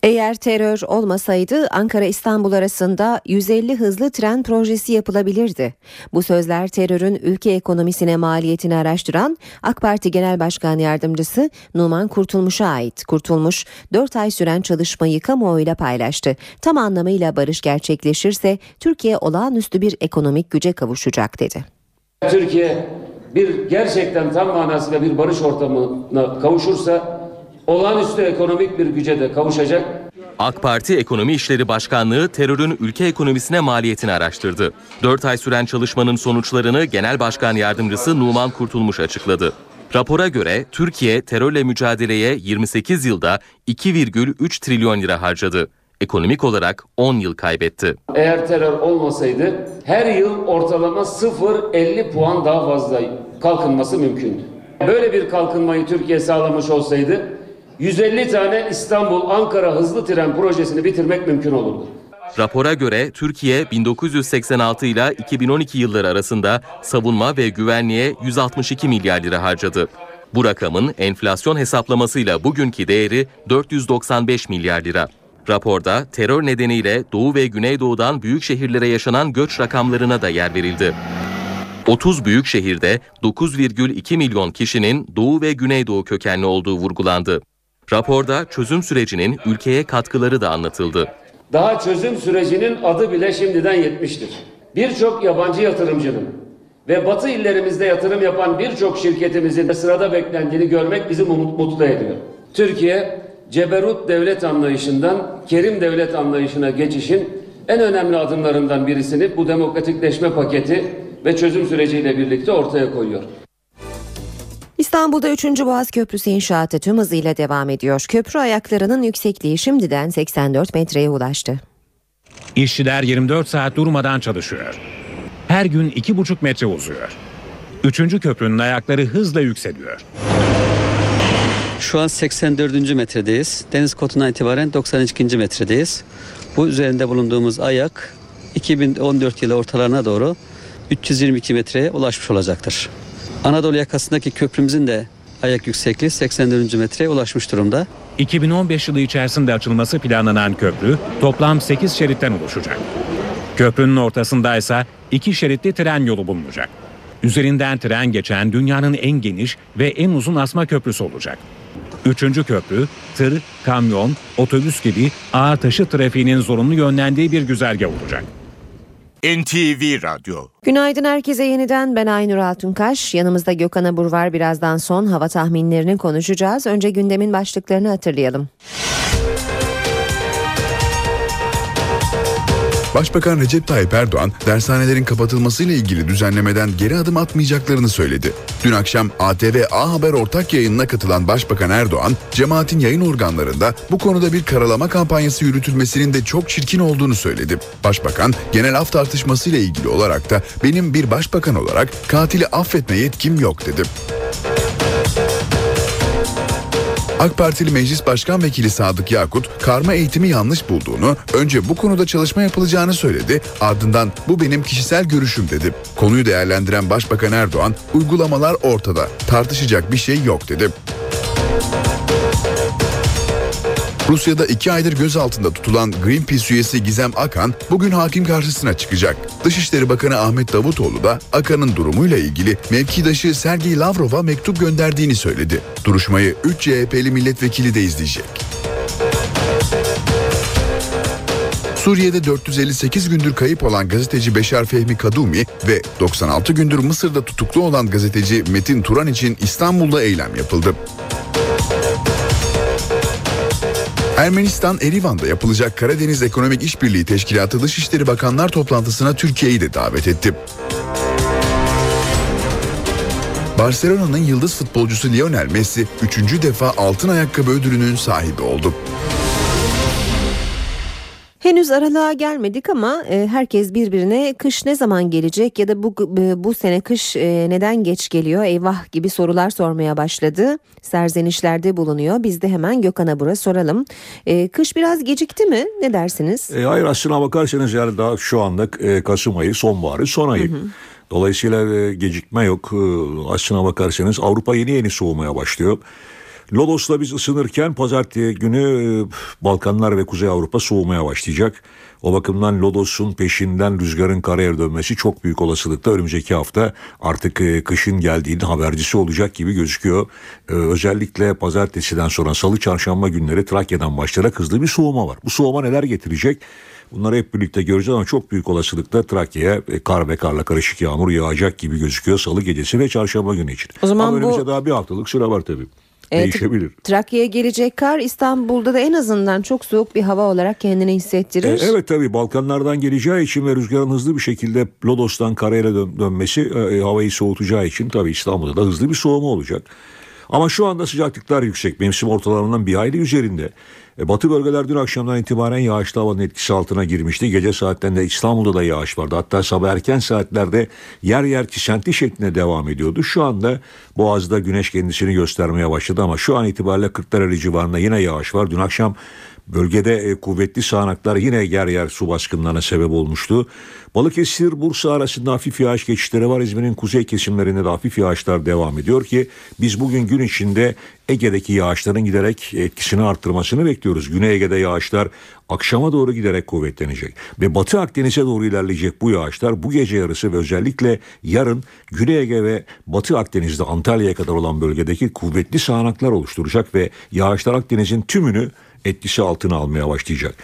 Eğer terör olmasaydı Ankara-İstanbul arasında 150 hızlı tren projesi yapılabilirdi. Bu sözler terörün ülke ekonomisine maliyetini araştıran AK Parti Genel Başkan Yardımcısı Numan Kurtulmuş'a ait. Kurtulmuş 4 ay süren çalışmayı kamuoyuyla paylaştı. Tam anlamıyla barış gerçekleşirse Türkiye olağanüstü bir ekonomik güce kavuşacak dedi. Türkiye gerçekten tam manasıyla bir barış ortamına kavuşursa olağanüstü ekonomik bir güce de kavuşacak. AK Parti Ekonomi İşleri Başkanlığı terörün ülke ekonomisine maliyetini araştırdı. 4 ay süren çalışmanın sonuçlarını Genel Başkan Yardımcısı Numan Kurtulmuş açıkladı. Rapora göre Türkiye terörle mücadeleye 28 yılda 2,3 trilyon lira harcadı. Ekonomik olarak 10 yıl kaybetti. Eğer terör olmasaydı her yıl ortalama 0,50 puan daha fazla kalkınması mümkündü. Böyle bir kalkınmayı Türkiye sağlamış olsaydı 150 tane İstanbul-Ankara hızlı tren projesini bitirmek mümkün olurdu. Rapora göre Türkiye 1986 ile 2012 yılları arasında savunma ve güvenliğe 162 milyar lira harcadı. Bu rakamın enflasyon hesaplamasıyla bugünkü değeri 495 milyar lira. Raporda terör nedeniyle Doğu ve Güneydoğu'dan büyük şehirlere yaşanan göç rakamlarına da yer verildi. 30 büyük şehirde 9,2 milyon kişinin Doğu ve Güneydoğu kökenli olduğu vurgulandı. Raporda çözüm sürecinin ülkeye katkıları da anlatıldı. Daha çözüm sürecinin adı bile şimdiden yetmiştir. Birçok yabancı yatırımcının ve batı illerimizde yatırım yapan birçok şirketimizin sırada beklendiğini görmek bizi mutlu ediyor. Türkiye, ceberut devlet anlayışından kerim devlet anlayışına geçişin en önemli adımlarından birisini bu demokratikleşme paketi ve çözüm süreciyle birlikte ortaya koyuyor. İstanbul'da 3. Boğaz Köprüsü inşaatı tüm hızıyla devam ediyor. Köprü ayaklarının yüksekliği şimdiden 84 metreye ulaştı. İşçiler 24 saat durmadan çalışıyor. Her gün 2,5 metre uzuyor. 3. köprünün ayakları hızla yükseliyor. Şu an 84. metredeyiz. Deniz kotundan itibaren 92. metredeyiz. Bu üzerinde bulunduğumuz ayak 2014 yılı ortalarına doğru 322 metreye ulaşmış olacaktır. Anadolu yakasındaki köprümüzün de ayak yüksekliği 84. metreye ulaşmış durumda. 2015 yılı içerisinde açılması planlanan köprü toplam 8 şeritten oluşacak. Köprünün ortasında ise 2 şeritli tren yolu bulunacak. Üzerinden tren geçen dünyanın en geniş ve en uzun asma köprüsü olacak. 3. köprü, tır, kamyon, otobüs gibi ağır taşıt trafiğinin zorunlu yönlendiği bir güzergah olacak. NTV Radyo. Günaydın herkese yeniden, ben Aynur Altunkaş. Yanımızda Gökhan Abur var. Birazdan son hava tahminlerini konuşacağız. Önce gündemin başlıklarını hatırlayalım. Başbakan Recep Tayyip Erdoğan, dershanelerin kapatılmasıyla ilgili düzenlemeden geri adım atmayacaklarını söyledi. Dün akşam ATV A Haber ortak yayınına katılan Başbakan Erdoğan, cemaatin yayın organlarında bu konuda bir karalama kampanyası yürütülmesinin de çok çirkin olduğunu söyledi. Başbakan, genel af tartışmasıyla ilgili olarak da benim bir başbakan olarak katili affetme yetkim yok dedi. AK Partili Meclis Başkan Vekili Sadık Yakut, karma eğitimi yanlış bulduğunu, önce bu konuda çalışma yapılacağını söyledi, ardından bu benim kişisel görüşüm dedi. Konuyu değerlendiren Başbakan Erdoğan, uygulamalar ortada, tartışacak bir şey yok dedi. Rusya'da 2 aydır gözaltında tutulan Greenpeace üyesi Gizem Akkan bugün hakim karşısına çıkacak. Dışişleri Bakanı Ahmet Davutoğlu da Akkan'ın durumuyla ilgili mevkidaşı Sergey Lavrov'a mektup gönderdiğini söyledi. Duruşmayı 3 CHP'li milletvekili de izleyecek. Suriye'de 458 gündür kayıp olan gazeteci Beşar Fehmi Kadumi ve 96 gündür Mısır'da tutuklu olan gazeteci Metin Turan için İstanbul'da eylem yapıldı. Ermenistan, Erivan'da yapılacak Karadeniz Ekonomik İşbirliği Teşkilatı Dışişleri Bakanlar Toplantısı'na Türkiye'yi de davet etti. Barcelona'nın yıldız futbolcusu Lionel Messi 3. defa altın ayakkabı ödülünün sahibi oldu. Henüz aralığa gelmedik ama herkes birbirine kış ne zaman gelecek ya da bu sene kış neden geç geliyor eyvah gibi sorular sormaya başladı. Serzenişlerde bulunuyor. Biz de hemen Gökhan Abur'a soralım. Kış biraz gecikti mi? Ne dersiniz? Hayır, aslına bakarsanız yani daha şu anda Kasım ayı, sonbaharı, son ayı. Hı hı. Dolayısıyla gecikme yok. Aslına bakarsanız Avrupa yeni yeni soğumaya başlıyor. Lodos'la biz ısınırken pazartesi günü Balkanlar ve Kuzey Avrupa soğumaya başlayacak. O bakımdan Lodos'un peşinden rüzgarın karaya dönmesi çok büyük olasılıkla önümüzdeki hafta artık kışın geldiğinin habercisi olacak gibi gözüküyor. Özellikle pazartesiden sonra salı çarşamba günleri Trakya'dan başlayarak hızlı bir soğuma var. Bu soğuma neler getirecek? Bunları hep birlikte göreceğiz ama çok büyük olasılıkla Trakya'ya kar ve karla karışık yağmur yağacak gibi gözüküyor salı gecesi ve çarşamba günü için. O zaman ama önümüzde daha bir haftalık süre var tabii. Değişebilir. Trakya'ya gelecek kar İstanbul'da da en azından çok soğuk bir hava olarak kendini hissettirir. Evet tabii, Balkanlardan geleceği için ve rüzgarın hızlı bir şekilde Lodos'tan karayla dönmesi havayı soğutacağı için tabii İstanbul'da da hızlı bir soğuma olacak. Ama şu anda sıcaklıklar yüksek. Mevsim ortalarından bir hayli üzerinde. Batı bölgeler dün akşamdan itibaren yağışlı havanın etkisi altına girmişti. Gece saatlerinde İstanbul'da da yağış vardı. Hatta sabah erken saatlerde yer yer kesintili şeklinde devam ediyordu. Şu anda Boğaz'da güneş kendisini göstermeye başladı ama şu an itibariyle 40 derece civarında yine yağış var. Dün akşam bölgede kuvvetli sağanaklar yine yer yer su baskınlarına sebep olmuştu. Balıkesir, Bursa arasında hafif yağış geçişleri var. İzmir'in kuzey kesimlerinde de hafif yağışlar devam ediyor ki biz bugün gün içinde Ege'deki yağışların giderek etkisini arttırmasını bekliyoruz. Güney Ege'de yağışlar akşama doğru giderek kuvvetlenecek ve Batı Akdeniz'e doğru ilerleyecek bu yağışlar bu gece yarısı ve özellikle yarın Güney Ege ve Batı Akdeniz'de Antalya'ya kadar olan bölgedeki kuvvetli sağanaklar oluşturacak ve yağışlar Akdeniz'in tümünü etkisi altına almaya başlayacak.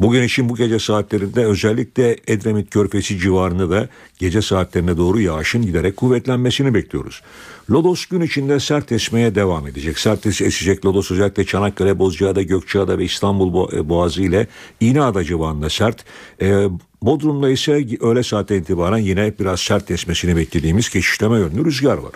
Bugün için bu gece saatlerinde özellikle Edremit Körfezi civarında da gece saatlerine doğru yağışın giderek kuvvetlenmesini bekliyoruz. Lodos gün içinde sert esmeye devam edecek. Sert esecek Lodos özellikle Çanakkale, Bozcaada, Gökçeada ve İstanbul Boğazı ile İğneada civarında sert. Bodrum'da ise öğle saatten itibaren yine biraz sert esmesini beklediğimiz geçişleme yönlü rüzgar var.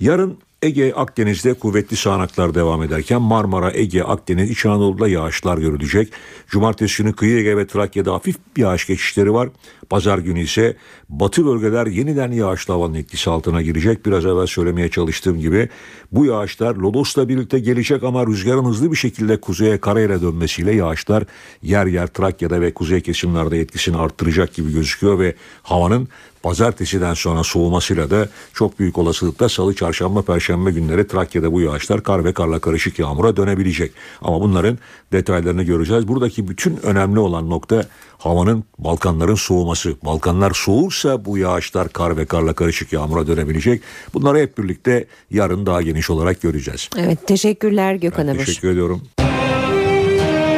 Yarın Ege, Akdeniz'de kuvvetli sağanaklar devam ederken Marmara, Ege, Akdeniz, İç Anadolu'da yağışlar görülecek. Cumartesi günü kıyı Ege ve Trakya'da hafif yağış geçişleri var. Pazar günü ise batı bölgeler yeniden yağışlı havanın etkisi altına girecek. Biraz evvel söylemeye çalıştığım gibi bu yağışlar Lodos'la birlikte gelecek ama rüzgarın hızlı bir şekilde kuzeye karayla dönmesiyle yağışlar yer yer Trakya'da ve kuzey kesimlerde etkisini arttıracak gibi gözüküyor ve havanın Pazartesiden sonra soğumasıyla da çok büyük olasılıkla salı, çarşamba, perşembe günleri Trakya'da bu yağışlar kar ve karla karışık yağmura dönebilecek. Ama bunların detaylarını göreceğiz. Buradaki bütün önemli olan nokta havanın, Balkanların soğuması. Balkanlar soğursa bu yağışlar kar ve karla karışık yağmura dönebilecek. Bunları hep birlikte yarın daha geniş olarak göreceğiz. Evet, teşekkürler Gökhan Abur. Teşekkür ediyorum.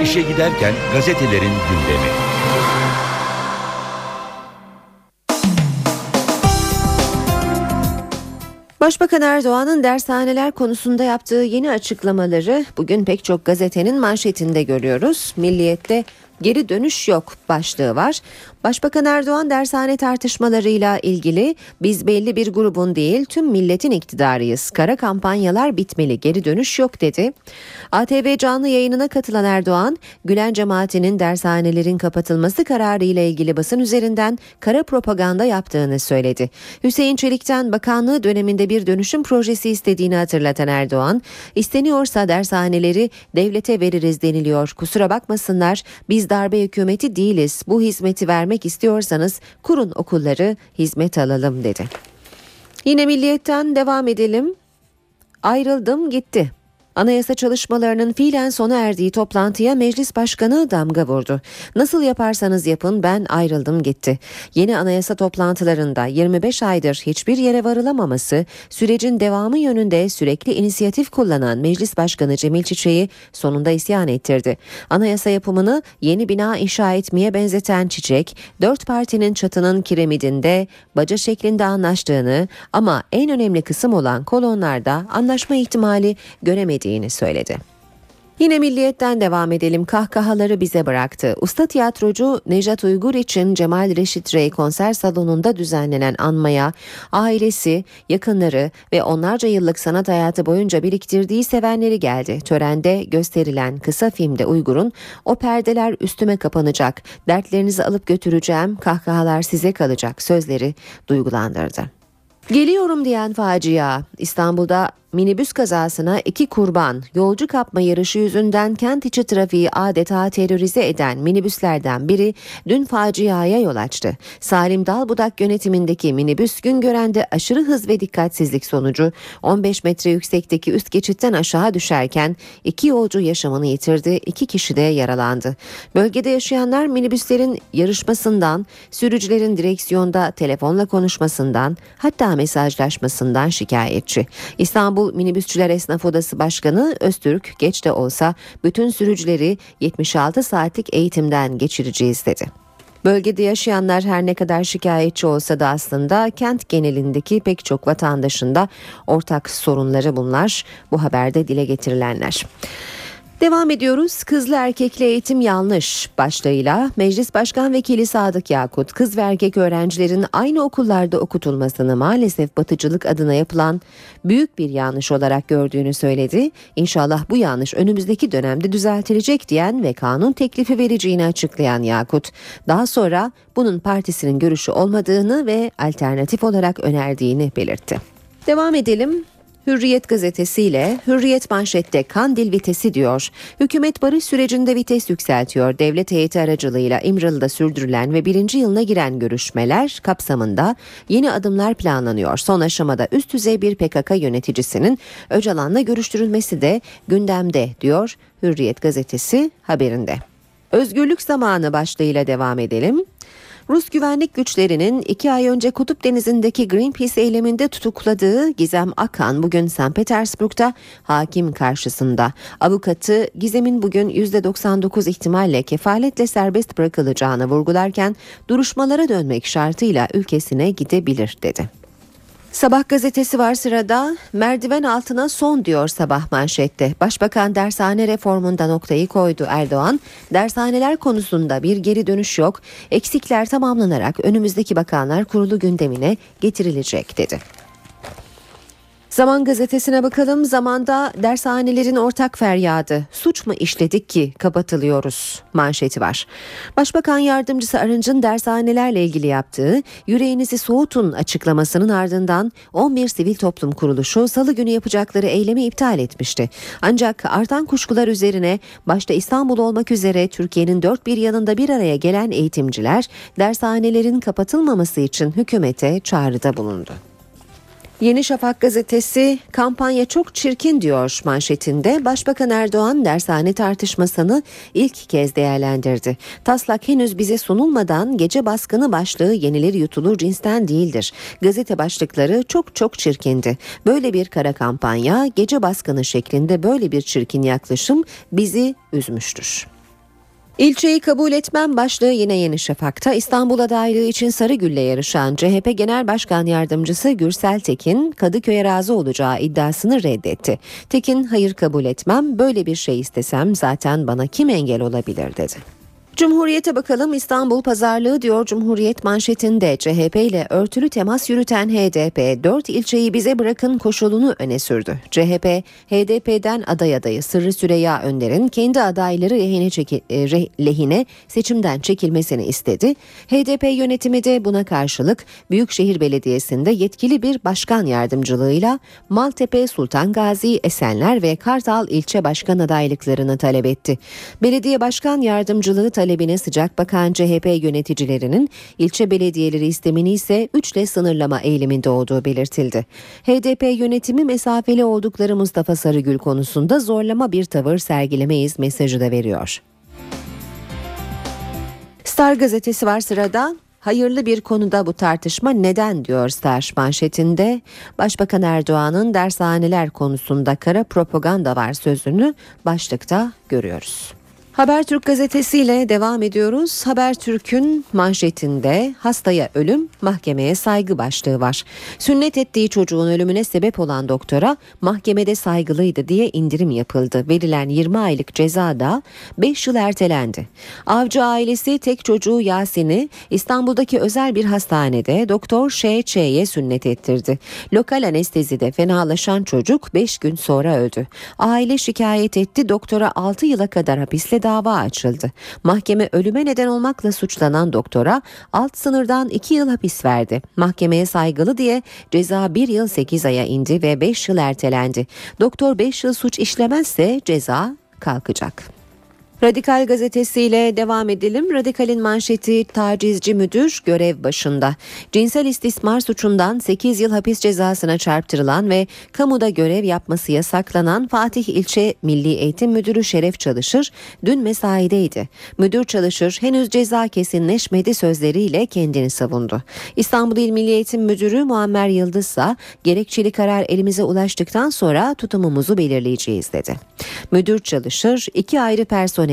İşe giderken gazetelerin gündemi. Başbakan Erdoğan'ın dershaneler konusunda yaptığı yeni açıklamaları bugün pek çok gazetenin manşetinde görüyoruz. Milliyet'te "Geri dönüş yok" başlığı var. Başbakan Erdoğan dershane tartışmalarıyla ilgili "Biz belli bir grubun değil, tüm milletin iktidarıyız. Kara kampanyalar bitmeli. Geri dönüş yok" dedi. ATV canlı yayınına katılan Erdoğan, Gülen cemaatinin dershanelerin kapatılması kararı ile ilgili basın üzerinden kara propaganda yaptığını söyledi. Hüseyin Çelik'ten bakanlığı döneminde bir dönüşüm projesi istediğini hatırlatan Erdoğan, "İsteniyorsa dershaneleri devlete veririz deniliyor. Kusura bakmasınlar. Biz darbe hükümeti değiliz. Bu hizmeti vermek istiyorsanız kurun okulları, hizmet alalım" dedi. Yine Milliyet'ten devam edelim. "Ayrıldım gitti." Anayasa çalışmalarının fiilen sona erdiği toplantıya Meclis Başkanı damga vurdu. "Nasıl yaparsanız yapın, ben ayrıldım gitti." Yeni anayasa toplantılarında 25 aydır hiçbir yere varılamaması, sürecin devamı yönünde sürekli inisiyatif kullanan Meclis Başkanı Cemil Çiçek'i sonunda isyan ettirdi. Anayasa yapımını yeni bina inşa etmeye benzeten Çiçek, dört partinin çatının kiremidinde baca şeklinde anlaştığını ama en önemli kısım olan kolonlarda anlaşma ihtimali göremedi söyledi. Yine Milliyet'ten devam edelim. "Kahkahaları bize bıraktı." Usta tiyatrocu Nejat Uygur için Cemal Reşit Rey konser salonunda düzenlenen anmaya ailesi, yakınları ve onlarca yıllık sanat hayatı boyunca biriktirdiği sevenleri geldi. Törende gösterilen kısa filmde Uygur'un "O perdeler üstüme kapanacak, dertlerinizi alıp götüreceğim, kahkahalar size kalacak" sözleri duygulandırdı. Geliyorum diyen facia. İstanbul'da minibüs kazasına 2 kurban, yolcu kapma yarışı yüzünden kent içi trafiği adeta terörize eden minibüslerden biri dün faciaya yol açtı. Salim Dalbudak yönetimindeki minibüs Güngören'de aşırı hız ve dikkatsizlik sonucu 15 metre yüksekteki üst geçitten aşağı düşerken 2 yolcu yaşamını yitirdi, 2 kişi de yaralandı. Bölgede yaşayanlar minibüslerin yarışmasından, sürücülerin direksiyonda telefonla konuşmasından, hatta mesajlaşmasından şikayetçi. İstanbul Minibüsçüler Esnaf Odası Başkanı Öztürk, "Geç de olsa bütün sürücüleri 76 saatlik eğitimden geçireceğiz" dedi. Bölgede yaşayanlar her ne kadar şikayetçi olsa da aslında kent genelindeki pek çok vatandaşın da ortak sorunları bunlar, bu haberde dile getirilenler. Devam ediyoruz. "Kızlı erkekli eğitim yanlış" başlığıyla Meclis Başkan Vekili Sadık Yakut, "Kız ve erkek öğrencilerin aynı okullarda okutulmasını maalesef batıcılık adına yapılan büyük bir yanlış olarak gördüğünü söyledi. İnşallah bu yanlış önümüzdeki dönemde düzeltilecek" diyen ve kanun teklifi vereceğini açıklayan Yakut, daha sonra bunun partisinin görüşü olmadığını ve alternatif olarak önerdiğini belirtti. Devam edelim. Hürriyet gazetesiyle. Hürriyet manşette "Kandil vitesi" diyor. "Hükümet barış sürecinde vites yükseltiyor." Devlet heyeti aracılığıyla İmralı'da sürdürülen ve 1. yılına giren görüşmeler kapsamında yeni adımlar planlanıyor. Son aşamada üst düzey bir PKK yöneticisinin Öcalan'la görüştürülmesi de gündemde diyor Hürriyet gazetesi haberinde. Özgürlük zamanı başlığıyla devam edelim. Rus güvenlik güçlerinin 2 ay önce Kutup Denizi'ndeki Greenpeace eyleminde tutukladığı Gizem Akkan bugün Sankt Petersburg'da hakim karşısında. Avukatı Gizem'in bugün %99 ihtimalle kefaletle serbest bırakılacağını vurgularken duruşmalara dönmek şartıyla ülkesine gidebilir dedi. Sabah gazetesi var sırada. "Merdiven altına son" diyor sabah manşette. Başbakan dershane reformunda noktayı koydu. Erdoğan, "Dershaneler konusunda bir geri dönüş yok. Eksikler tamamlanarak önümüzdeki Bakanlar Kurulu gündemine getirilecek" dedi. Zaman gazetesine bakalım. Zamanda dershanelerin ortak feryadı. Suç mu işledik ki kapatılıyoruz manşeti var. Başbakan yardımcısı Arınç'ın dershanelerle ilgili yaptığı yüreğinizi soğutun açıklamasının ardından 11 sivil toplum kuruluşu salı günü yapacakları eylemi iptal etmişti. Ancak artan kuşkular üzerine başta İstanbul olmak üzere Türkiye'nin dört bir yanında bir araya gelen eğitimciler dershanelerin kapatılmaması için hükümete çağrıda bulundu. Yeni Şafak gazetesi kampanya çok çirkin diyor manşetinde Başbakan Erdoğan dershane tartışmasını ilk kez değerlendirdi. Taslak henüz bize sunulmadan gece baskını başlığı yenilir yutulur cinsten değildir. Gazete başlıkları çok çirkindi. Böyle bir kara kampanya, gece baskını şeklinde böyle bir çirkin yaklaşım bizi üzmüştür. İlçeyi kabul etmem başlığı yine Yeni Şafak'ta. İstanbul adaylığı için Sarıgül'le yarışan CHP Genel Başkan Yardımcısı Gürsel Tekin Kadıköy'e razı olacağı iddiasını reddetti. Tekin, hayır kabul etmem, böyle bir şey istesem zaten bana kim engel olabilir dedi. Cumhuriyete bakalım. İstanbul pazarlığı diyor Cumhuriyet manşetinde. CHP ile örtülü temas yürüten HDP 4 ilçeyi bize bırakın koşulunu öne sürdü. CHP, HDP'den aday adayı Sırrı Süreyya Önder'in kendi adayları lehine seçimden çekilmesini istedi. HDP yönetimi de buna karşılık Büyükşehir Belediyesi'nde yetkili bir başkan yardımcılığıyla Maltepe, Sultan Gazi, Esenler ve Kartal ilçe başkan adaylıklarını talep etti. Belediye başkan yardımcılığı talebine sıcak bakan CHP yöneticilerinin ilçe belediyeleri istemini ise 3'le sınırlama eğiliminde olduğu belirtildi. HDP yönetimi mesafeli oldukları Mustafa Sarıgül konusunda zorlama bir tavır sergilemeyiz mesajı da veriyor. Star gazetesi var sırada. Hayırlı bir konuda bu tartışma neden diyor Star manşetinde. Başbakan Erdoğan'ın dershaneler konusunda kara propaganda var sözünü başlıkta görüyoruz. Habertürk gazetesiyle devam ediyoruz. Habertürk'ün manşetinde hastaya ölüm, mahkemeye saygı başlığı var. Sünnet ettiği çocuğun ölümüne sebep olan doktora mahkemede saygılıydı diye indirim yapıldı. Verilen 20 aylık ceza da 5 yıl ertelendi. Avcı ailesi tek çocuğu Yasin'i İstanbul'daki özel bir hastanede doktor Ş.Ç'ye sünnet ettirdi. Lokal anestezide fenalaşan çocuk 5 gün sonra öldü. Aile şikayet etti, doktora 6 yıla kadar hapisle dava açıldı. Mahkeme ölüme neden olmakla suçlanan doktora alt sınırdan 2 yıl hapis verdi. Mahkemeye saygılı diye ceza 1 yıl 8 aya indi ve 5 yıl ertelendi. Doktor 5 yıl suç işlemezse ceza kalkacak. Radikal gazetesiyle devam edelim. Radikal'in manşeti tacizci müdür görev başında. Cinsel istismar suçundan 8 yıl hapis cezasına çarptırılan ve kamuda görev yapması yasaklanan Fatih İlçe Milli Eğitim Müdürü Şeref Çalışır dün mesaideydi. Müdür Çalışır henüz ceza kesinleşmedi sözleriyle kendini savundu. İstanbul İl Milli Eğitim Müdürü Muammer Yıldız ise gerekçeli karar elimize ulaştıktan sonra tutumumuzu belirleyeceğiz dedi. Müdür Çalışır iki ayrı personele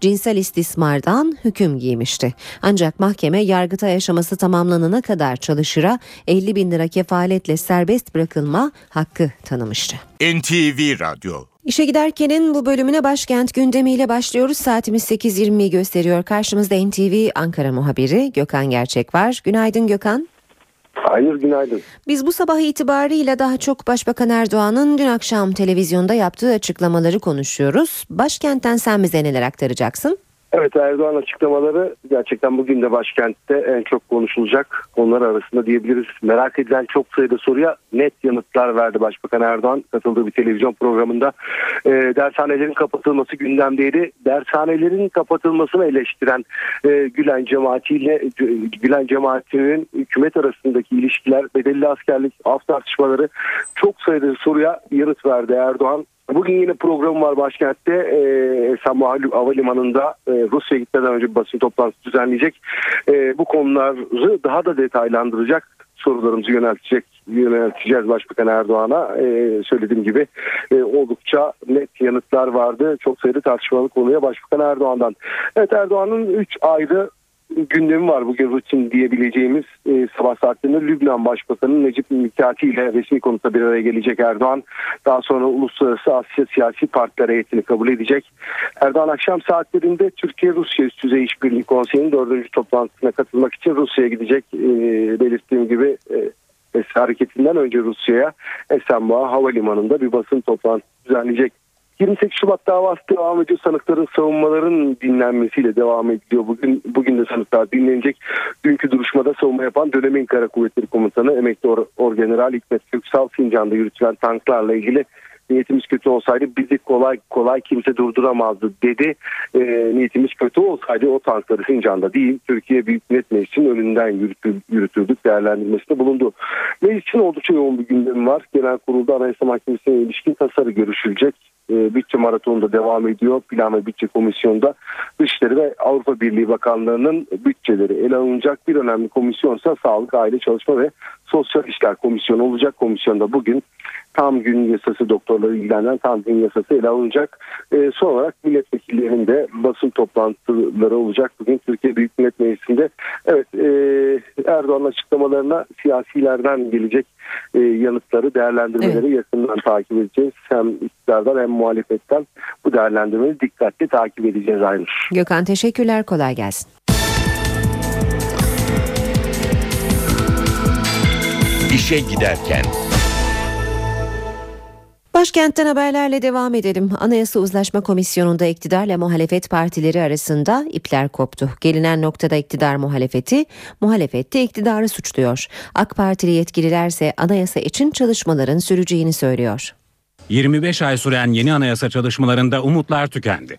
cinsel istismardan hüküm giymişti. Ancak mahkeme yargıtay aşaması tamamlanana kadar Çalışır'a 50 bin lira kefaletle serbest bırakılma hakkı tanımıştı. NTV Radyo. İşe giderkenin bu bölümüne başkent gündemiyle başlıyoruz. Saatimiz 8:20 gösteriyor. Karşımızda NTV Ankara muhabiri Gökhan Gerçek var. Günaydın Gökhan. Hayır, günaydın. Biz bu sabah itibariyle daha çok Başbakan Erdoğan'ın dün akşam televizyonda yaptığı açıklamaları konuşuyoruz. Başkentten sen bize neler aktaracaksın? Evet, Erdoğan açıklamaları gerçekten bugün de başkentte en çok konuşulacak konular arasında diyebiliriz. Merak edilen çok sayıda soruya net yanıtlar verdi Başbakan Erdoğan katıldığı bir televizyon programında. Dershanelerin kapatılması gündemdeydi. Dershanelerin kapatılmasını eleştiren Gülen cemaatinin hükümet arasındaki ilişkiler, bedelli askerlik, af tartışmaları çok sayıda soruya yanıt verdi Erdoğan. Bugün yine programım var başkentte. Samandağ Havalimanı'nda Rusya'ya gitmeden önce bir basın toplantısı düzenleyecek. Bu konuları daha da detaylandıracak sorularımızı yönelteceğiz Başbakan Erdoğan'a. Söylediğim gibi oldukça net yanıtlar vardı. Çok sayıda tartışmalı konuya Başbakan Erdoğan'dan. Evet, Erdoğan'ın 3 ayrı gündemi var bugün rutin diyebileceğimiz sabah saatlerinde. Lübnan Başbakanı Necip Mikati ile resmi konuda bir araya gelecek Erdoğan. Daha sonra Uluslararası Asya Siyasi Partiler heyetini kabul edecek. Erdoğan akşam saatlerinde Türkiye-Rusya Üst Düzey İşbirliği Konseyi'nin 4. toplantısına katılmak için Rusya'ya gidecek. Belirttiğim gibi hareketinden önce Rusya'ya Esenboğa Havalimanı'nda bir basın toplantısı düzenleyecek. 28 Şubat davası devam ediyor. Sanıkların savunmaların dinlenmesiyle devam ediyor. Bugün de sanıklar dinlenecek. Dünkü duruşmada savunma yapan dönemin Kara Kuvvetleri Komutanı Emekli Orgeneral Hikmet Köksal, Sincan'da yürütülen tanklarla ilgili niyetimiz kötü olsaydı bizi kolay kolay kimse durduramazdı dedi. Niyetimiz kötü olsaydı o tankları Sincan'da değil Türkiye Büyük Millet Meclisi'nin önünden yürütürdük değerlendirmesinde bulundu. Meclisin oldukça yoğun bir gündemi var. Genel kurulda Anayasa Mahkemesi'ne ilişkin tasarı görüşülecek. Bütçe maratonu da devam ediyor. Plan ve Bütçe Komisyonu'nda Dışişleri ve Avrupa Birliği Bakanlarının bütçeleri ele alınacak. Bir önemli komisyonsa Sağlık, Aile, Çalışma ve Sosyal İşler Komisyonu olacak. Komisyonda bugün tam gün yasası, doktorları ilgilenen tam gün yasası ele alınacak. Son olarak milletvekillerinin de basın toplantıları olacak. Bugün Türkiye Büyük Millet Meclisi'nde Erdoğan'ın açıklamalarına siyasilerden gelecek yanıtları, değerlendirmeleri yakından takip edeceğiz. Hem iktidardan hem muhalefetten bu değerlendirmeleri dikkatli takip edeceğiz Aynur. Gökhan teşekkürler, kolay gelsin. İşe giderken. Başkent'ten haberlerle devam edelim. Anayasa Uzlaşma Komisyonu'nda iktidarla muhalefet partileri arasında ipler koptu. Gelinen noktada iktidar muhalefeti, muhalefet de iktidarı suçluyor. AK Partili yetkililerse anayasa için çalışmaların süreceğini söylüyor. 25 ay süren yeni anayasa çalışmalarında umutlar tükendi.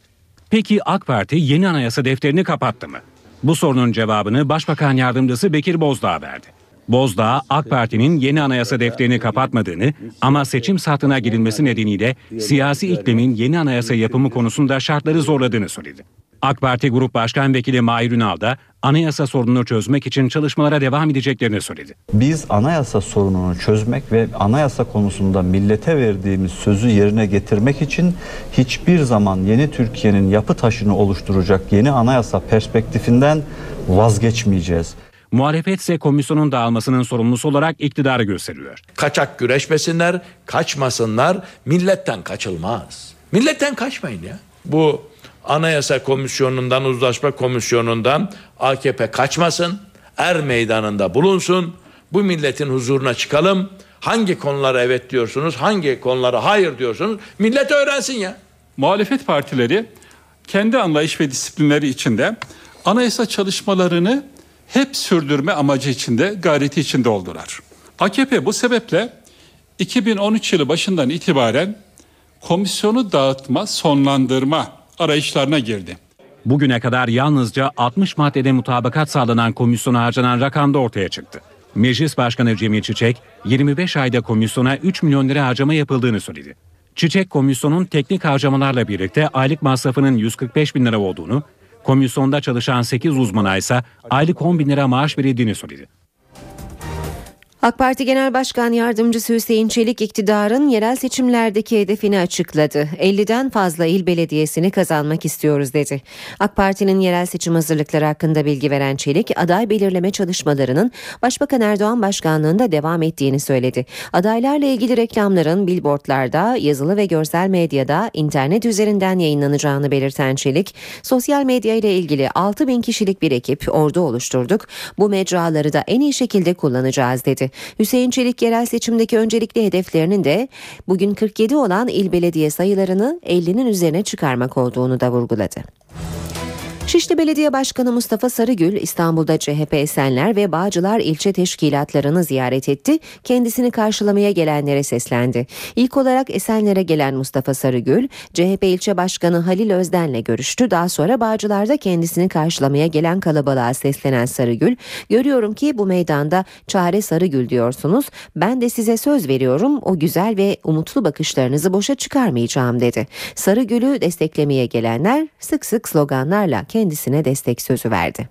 Peki AK Parti yeni anayasa defterini kapattı mı? Bu sorunun cevabını Başbakan Yardımcısı Bekir Bozdağ verdi. Bozdağ, AK Parti'nin yeni anayasa defterini kapatmadığını ama seçim saatine girilmesi nedeniyle siyasi iklimin yeni anayasa yapımı konusunda şartları zorladığını söyledi. AK Parti Grup Başkan Vekili Mahir Ünal da anayasa sorununu çözmek için çalışmalara devam edeceklerini söyledi. Biz anayasa sorununu çözmek ve anayasa konusunda millete verdiğimiz sözü yerine getirmek için hiçbir zaman yeni Türkiye'nin yapı taşını oluşturacak yeni anayasa perspektifinden vazgeçmeyeceğiz. Muhalefet ise komisyonun dağılmasının sorumlusu olarak iktidarı gösteriyor. Kaçak güreşmesinler, kaçmasınlar, milletten kaçılmaz. Milletten kaçmayın ya. Bu anayasa komisyonundan, uzlaşma komisyonundan AKP kaçmasın, er meydanında bulunsun, bu milletin huzuruna çıkalım. Hangi konulara evet diyorsunuz, hangi konulara hayır diyorsunuz, millet öğrensin ya. Muhalefet partileri kendi anlayış ve disiplinleri içinde anayasa çalışmalarını hep sürdürme amacı içinde, gayreti içinde oldular. AKP bu sebeple 2013 yılı başından itibaren komisyonu dağıtma, sonlandırma arayışlarına girdi. Bugüne kadar yalnızca 60 maddede mutabakat sağlanan komisyona harcanan rakam da ortaya çıktı. Meclis Başkanı Cemil Çiçek, 25 ayda komisyona 3 milyon lira harcama yapıldığını söyledi. Çiçek, komisyonun teknik harcamalarla birlikte aylık masrafının 145 bin lira olduğunu, komisyonda çalışan 8 uzmana ise aylık 10 bin lira maaş verildiğini söyledi. AK Parti Genel Başkan Yardımcısı Hüseyin Çelik iktidarın yerel seçimlerdeki hedefini açıkladı. 50'den fazla il belediyesini kazanmak istiyoruz dedi. AK Parti'nin yerel seçim hazırlıkları hakkında bilgi veren Çelik, aday belirleme çalışmalarının Başbakan Erdoğan başkanlığında devam ettiğini söyledi. Adaylarla ilgili reklamların billboardlarda, yazılı ve görsel medyada, internet üzerinden yayınlanacağını belirten Çelik, sosyal medya ile ilgili 6 bin kişilik bir ekip ordu oluşturduk. Bu mecraları da en iyi şekilde kullanacağız dedi. Hüseyin Çelik yerel seçimdeki öncelikli hedeflerinin de bugün 47 olan il belediye sayılarını 50'nin üzerine çıkarmak olduğunu da vurguladı. Şişli Belediye Başkanı Mustafa Sarıgül İstanbul'da CHP Esenler ve Bağcılar ilçe teşkilatlarını ziyaret etti. Kendisini karşılamaya gelenlere seslendi. İlk olarak Esenler'e gelen Mustafa Sarıgül, CHP ilçe başkanı Halil Özden'le görüştü. Daha sonra Bağcılar'da kendisini karşılamaya gelen kalabalığa seslenen Sarıgül, "Görüyorum ki bu meydanda Çare Sarıgül diyorsunuz. Ben de size söz veriyorum. O güzel ve umutlu bakışlarınızı boşa çıkarmayacağım." dedi. Sarıgül'ü desteklemeye gelenler sık sık sloganlarla kendisine destek sözü verdi.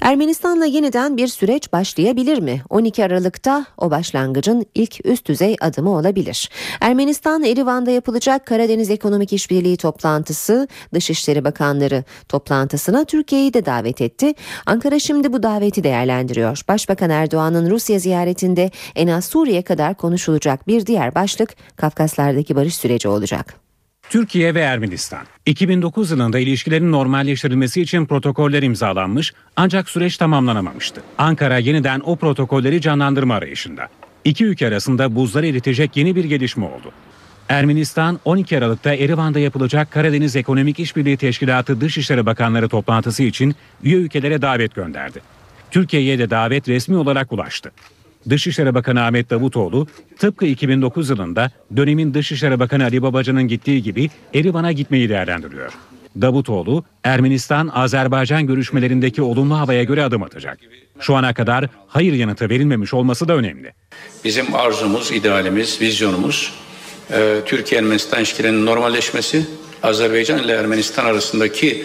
Ermenistan'la yeniden bir süreç başlayabilir mi? 12 Aralık'ta o başlangıcın ilk üst düzey adımı olabilir. Ermenistan, Erivan'da yapılacak Karadeniz Ekonomik İşbirliği toplantısı, Dışişleri Bakanları toplantısına Türkiye'yi de davet etti. Ankara şimdi bu daveti değerlendiriyor. Başbakan Erdoğan'ın Rusya ziyaretinde en az Suriye kadar konuşulacak bir diğer başlık Kafkaslardaki barış süreci olacak. Türkiye ve Ermenistan. 2009 yılında ilişkilerin normalleştirilmesi için protokoller imzalanmış ancak süreç tamamlanamamıştı. Ankara yeniden o protokolleri canlandırma arayışında. İki ülke arasında buzları eritecek yeni bir gelişme oldu. Ermenistan 12 Aralık'ta Erivan'da yapılacak Karadeniz Ekonomik İşbirliği Teşkilatı Dışişleri Bakanları toplantısı için üye ülkelere davet gönderdi. Türkiye'ye de davet resmi olarak ulaştı. Dışişleri Bakanı Ahmet Davutoğlu tıpkı 2009 yılında dönemin Dışişleri Bakanı Ali Babacan'ın gittiği gibi Erivan'a gitmeyi değerlendiriyor. Davutoğlu, Ermenistan-Azerbaycan görüşmelerindeki olumlu havaya göre adım atacak. Şu ana kadar hayır yanıtı verilmemiş olması da önemli. Bizim arzumuz, idealimiz, vizyonumuz Türkiye-Ermenistan ilişkilerinin normalleşmesi, Azerbaycan ile Ermenistan arasındaki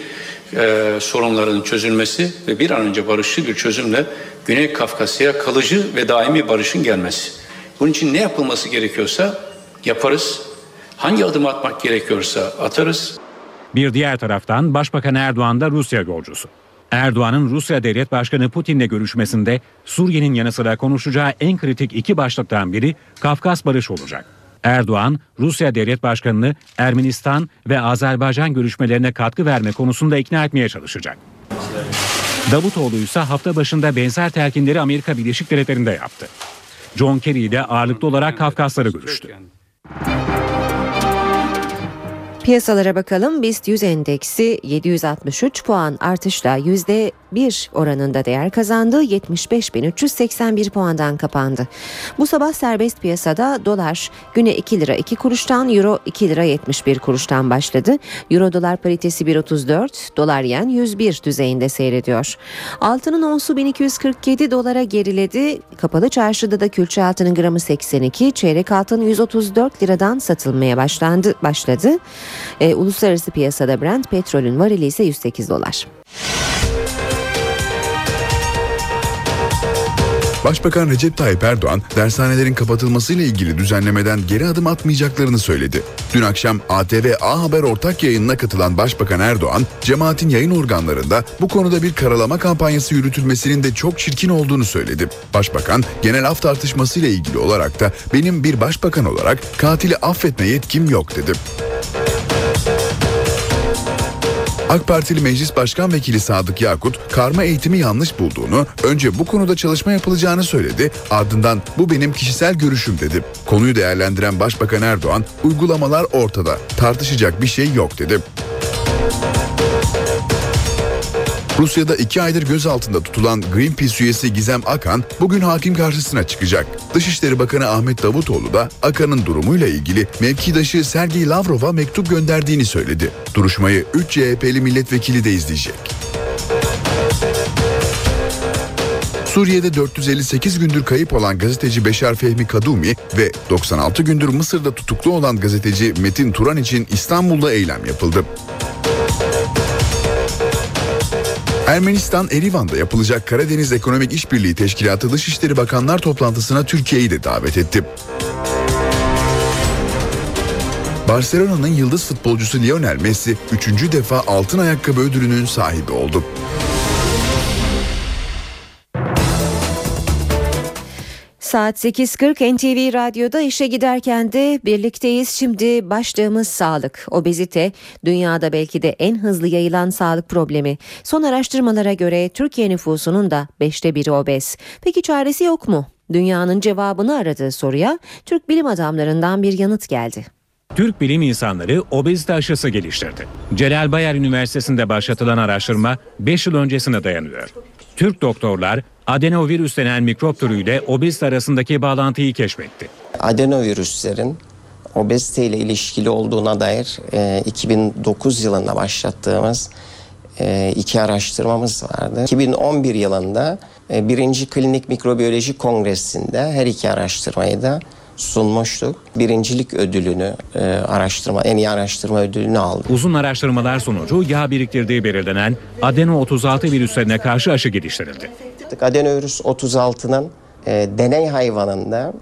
sorunların çözülmesi ve bir an önce barışçı bir çözümle Güney Kafkasya'ya kalıcı ve daimi barışın gelmesi. Bunun için ne yapılması gerekiyorsa yaparız, hangi adım atmak gerekiyorsa atarız. Bir diğer taraftan Başbakan Erdoğan da Rusya yolcusu. Erdoğan'ın Rusya Devlet Başkanı Putin'le görüşmesinde Suriye'nin yanı sıra konuşacağı en kritik iki başlıktan biri Kafkas barışı olacak. Erdoğan, Rusya Devlet Başkanı'nı Ermenistan ve Azerbaycan görüşmelerine katkı verme konusunda ikna etmeye çalışacak. Davutoğlu ise hafta başında benzer telkinleri Amerika Birleşik Devletleri'nde yaptı. John Kerry ile ağırlıklı olarak Kafkasları görüştü. Piyasalara bakalım. BIST 100 endeksi 763 puan artışla %1 oranında değer kazandı. 75.381 puandan kapandı. Bu sabah serbest piyasada dolar güne 2 lira 2 kuruştan, euro 2 lira 71 kuruştan başladı. Euro dolar paritesi 1.34, dolar yen 101 düzeyinde seyrediyor. Altının onsu 1247 dolara geriledi. Kapalı çarşıda da külçe altının gramı 82, çeyrek altın 134 liradan satılmaya başladı. Uluslararası piyasada Brent petrolün varili ise 108 dolar. Başbakan Recep Tayyip Erdoğan, dershanelerin kapatılmasıyla ilgili düzenlemeden geri adım atmayacaklarını söyledi. Dün akşam ATV A Haber ortak yayınına katılan Başbakan Erdoğan, cemaatin yayın organlarında bu konuda bir karalama kampanyası yürütülmesinin de çok çirkin olduğunu söyledi. Başbakan, genel af tartışmasıyla ilgili olarak da benim bir başbakan olarak katili affetme yetkim yok dedi. AK Partili Meclis Başkan Vekili Sadık Yakut, karma eğitimi yanlış bulduğunu, önce bu konuda çalışma yapılacağını söyledi, ardından bu benim kişisel görüşüm dedi. Konuyu değerlendiren Başbakan Erdoğan, uygulamalar ortada, tartışacak bir şey yok dedi. Rusya'da 2 aydır gözaltında tutulan Greenpeace üyesi Gizem Akkan bugün hakim karşısına çıkacak. Dışişleri Bakanı Ahmet Davutoğlu da Akkan'ın durumuyla ilgili mevkidaşı Sergey Lavrov'a mektup gönderdiğini söyledi. Duruşmayı 3 CHP'li milletvekili de izleyecek. Suriye'de 458 gündür kayıp olan gazeteci Beşar Fehmi Kadumi ve 96 gündür Mısır'da tutuklu olan gazeteci Metin Turan için İstanbul'da eylem yapıldı. Ermenistan, Erivan'da yapılacak Karadeniz Ekonomik İşbirliği Teşkilatı Dışişleri Bakanlar toplantısına Türkiye'yi de davet etti. Barcelona'nın yıldız futbolcusu Lionel Messi 3. defa altın ayakkabı ödülünün sahibi oldu. Saat 8.40 NTV Radyo'da işe giderken de birlikteyiz. Şimdi başlığımız sağlık. Obezite dünyada belki de en hızlı yayılan sağlık problemi. Son araştırmalara göre Türkiye nüfusunun da 1/5'i obez. Peki çaresi yok mu? Dünyanın cevabını aradığı soruya Türk bilim adamlarından bir yanıt geldi. Türk bilim insanları obezite aşısı geliştirdi. Celal Bayar Üniversitesi'nde başlatılan araştırma 5 yıl öncesine dayanıyor. Türk doktorlar adenovirüs denen mikrop türüyle obezite arasındaki bağlantıyı keşfetti. Adenovirüslerin obezite ile ilişkili olduğuna dair 2009 yılında başlattığımız 2 araştırmamız vardı. 2011 yılında 1. Klinik Mikrobiyoloji Kongresi'nde her 2 araştırmayı da sunmuştuk. Birincilik ödülünü, en iyi araştırma ödülünü aldı. Uzun araştırmalar sonucu yağ biriktirdiği belirlenen adeno 36 virüslerine karşı aşı geliştirildi. Adenovirüs 36'nın deney hayvanında,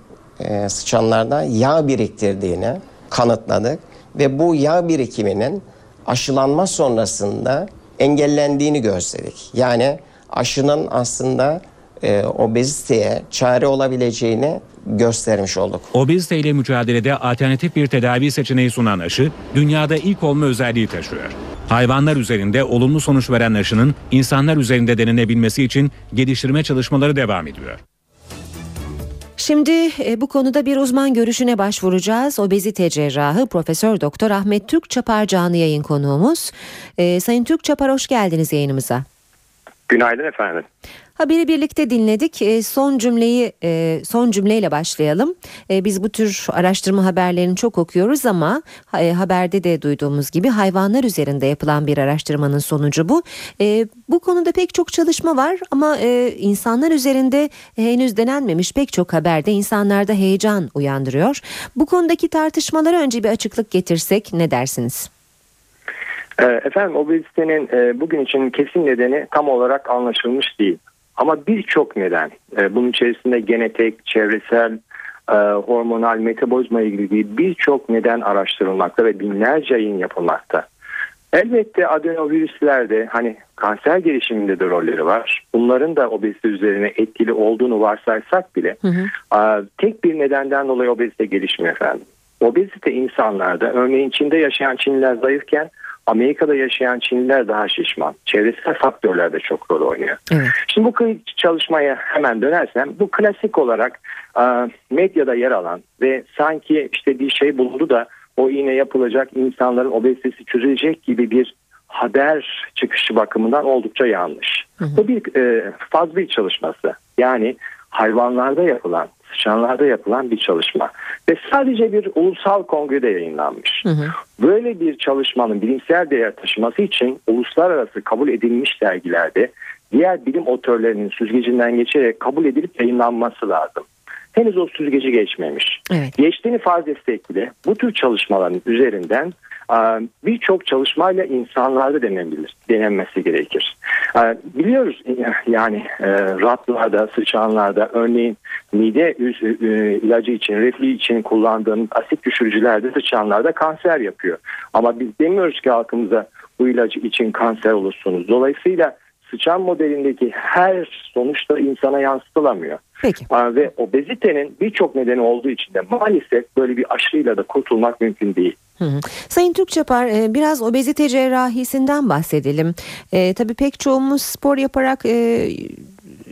sıçanlarda yağ biriktirdiğini kanıtladık ve bu yağ birikiminin aşılanma sonrasında engellendiğini gösterdik. Yani aşının aslında obeziteye çare olabileceğini göstermiş olduk. Obeziteyle mücadelede alternatif bir tedavi seçeneği sunan aşı dünyada ilk olma özelliği taşıyor. Hayvanlar üzerinde olumlu sonuç veren aşının insanlar üzerinde denenebilmesi için geliştirme çalışmaları devam ediyor. Şimdi bu konuda bir uzman görüşüne başvuracağız. Obezite cerrahı Profesör Doktor Ahmet Türkçapar canlı yayın konuğumuz. Sayın Türkçapar, hoş geldiniz yayınımıza. Günaydın efendim. Haberi birlikte dinledik. Son cümleyle başlayalım. Biz bu tür araştırma haberlerini çok okuyoruz ama haberde de duyduğumuz gibi hayvanlar üzerinde yapılan bir araştırmanın sonucu bu. Bu konuda pek çok çalışma var ama insanlar üzerinde henüz denenmemiş pek çok haberde insanlarda heyecan uyandırıyor. Bu konudaki tartışmalara önce bir açıklık getirsek ne dersiniz? Efendim, obezitenin bugün için kesin nedeni tam olarak anlaşılmış değil. Ama birçok neden, bunun içerisinde genetik, çevresel, hormonal, metabolizma ilgili birçok neden araştırılmakta ve binlerce yayın yapılmakta. Elbette adenovirüslerde hani kanser gelişiminde de rolleri var. Bunların da obezite üzerine etkili olduğunu varsaysak bile tek bir nedenden dolayı obezite gelişmiyor efendim. Obezite insanlarda, örneğin Çin'de yaşayan Çinliler zayıfken Amerika'da yaşayan Çinliler daha şişman. Çevresel faktörler de çok rol oynuyor. Evet. Şimdi bu çalışmaya hemen dönersem, bu klasik olarak medyada yer alan ve sanki işte bir şey bulundu da o iğne yapılacak, insanların obezitesi çözülecek gibi bir haber çıkışı bakımından oldukça yanlış. Bu bir fazla çalışması. Yani hayvanlarda yapılan, sıçanlarda yapılan bir çalışma ve sadece bir ulusal kongrede yayınlanmış. Böyle bir çalışmanın bilimsel değer taşıması için uluslararası kabul edilmiş dergilerde diğer bilim otörlerinin süzgecinden geçerek kabul edilip yayınlanması lazım. Henüz o süzgeci geçmemiş. Evet. Geçtiğini farz etsek bile bu tür çalışmaların üzerinden birçok çalışmayla insanlarda denenmesi gerekir. Biliyoruz yani ratlarda, sıçanlarda, örneğin mide ilacı için, reflü için kullandığımız asit düşürücülerde sıçanlarda kanser yapıyor. Ama biz demiyoruz ki halkımıza bu ilacı için kanser olursunuz. Dolayısıyla sıçan modelindeki her sonuçta insana yansıtılamıyor. Peki. Ve obezitenin birçok nedeni olduğu için de maalesef böyle bir aşıyla da kurtulmak mümkün değil. Sayın Türkçapar, biraz obezite cerrahisinden bahsedelim. Tabii pek çoğumuz spor yaparak,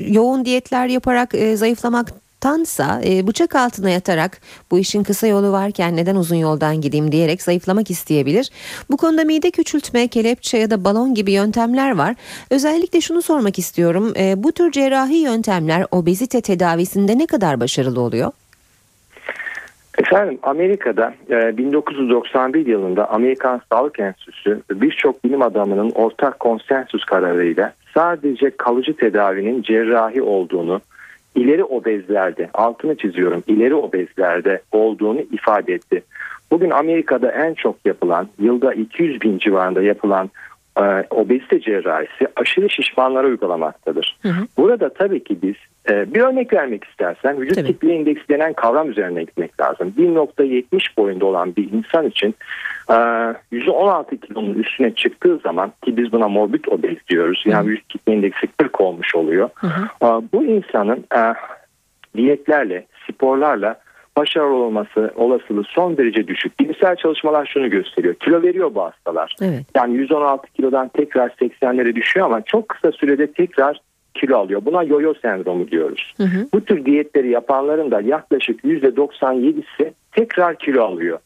yoğun diyetler yaparak zayıflamaktansa bıçak altına yatarak bu işin kısa yolu varken neden uzun yoldan gideyim diyerek zayıflamak isteyebilir. Bu konuda mide küçültme, kelepçe ya da balon gibi yöntemler var. Özellikle şunu sormak istiyorum. Bu tür cerrahi yöntemler obezite tedavisinde ne kadar başarılı oluyor? Efendim, Amerika'da 1991 yılında Amerikan Sağlık Enstitüsü birçok bilim adamının ortak konsensüs kararıyla sadece kalıcı tedavinin cerrahi olduğunu, ileri obezlerde, altını çiziyorum, ileri obezlerde olduğunu ifade etti. Bugün Amerika'da en çok yapılan, yılda 200 bin civarında yapılan obezite cerrahisi aşırı şişmanlara uygulamaktadır. Burada tabii ki biz bir örnek vermek istersen vücut kitle indeksi denen kavram üzerine gitmek lazım. 1.70 boyunda olan bir insan için %16 kilonun üstüne çıktığı zaman, ki biz buna morbid obez diyoruz, yani vücut kitle indeksi 40 olmuş oluyor. Bu insanın diyetlerle, sporlarla başarılı olması olasılığı son derece düşük. Bilimsel çalışmalar şunu gösteriyor. Kilo veriyor bu hastalar. Evet. Yani 116 kilodan tekrar 80'lere düşüyor ama çok kısa sürede tekrar kilo alıyor. Buna yo-yo sendromu diyoruz. Bu tür diyetleri yapanların da yaklaşık %97'si tekrar kilo alıyor.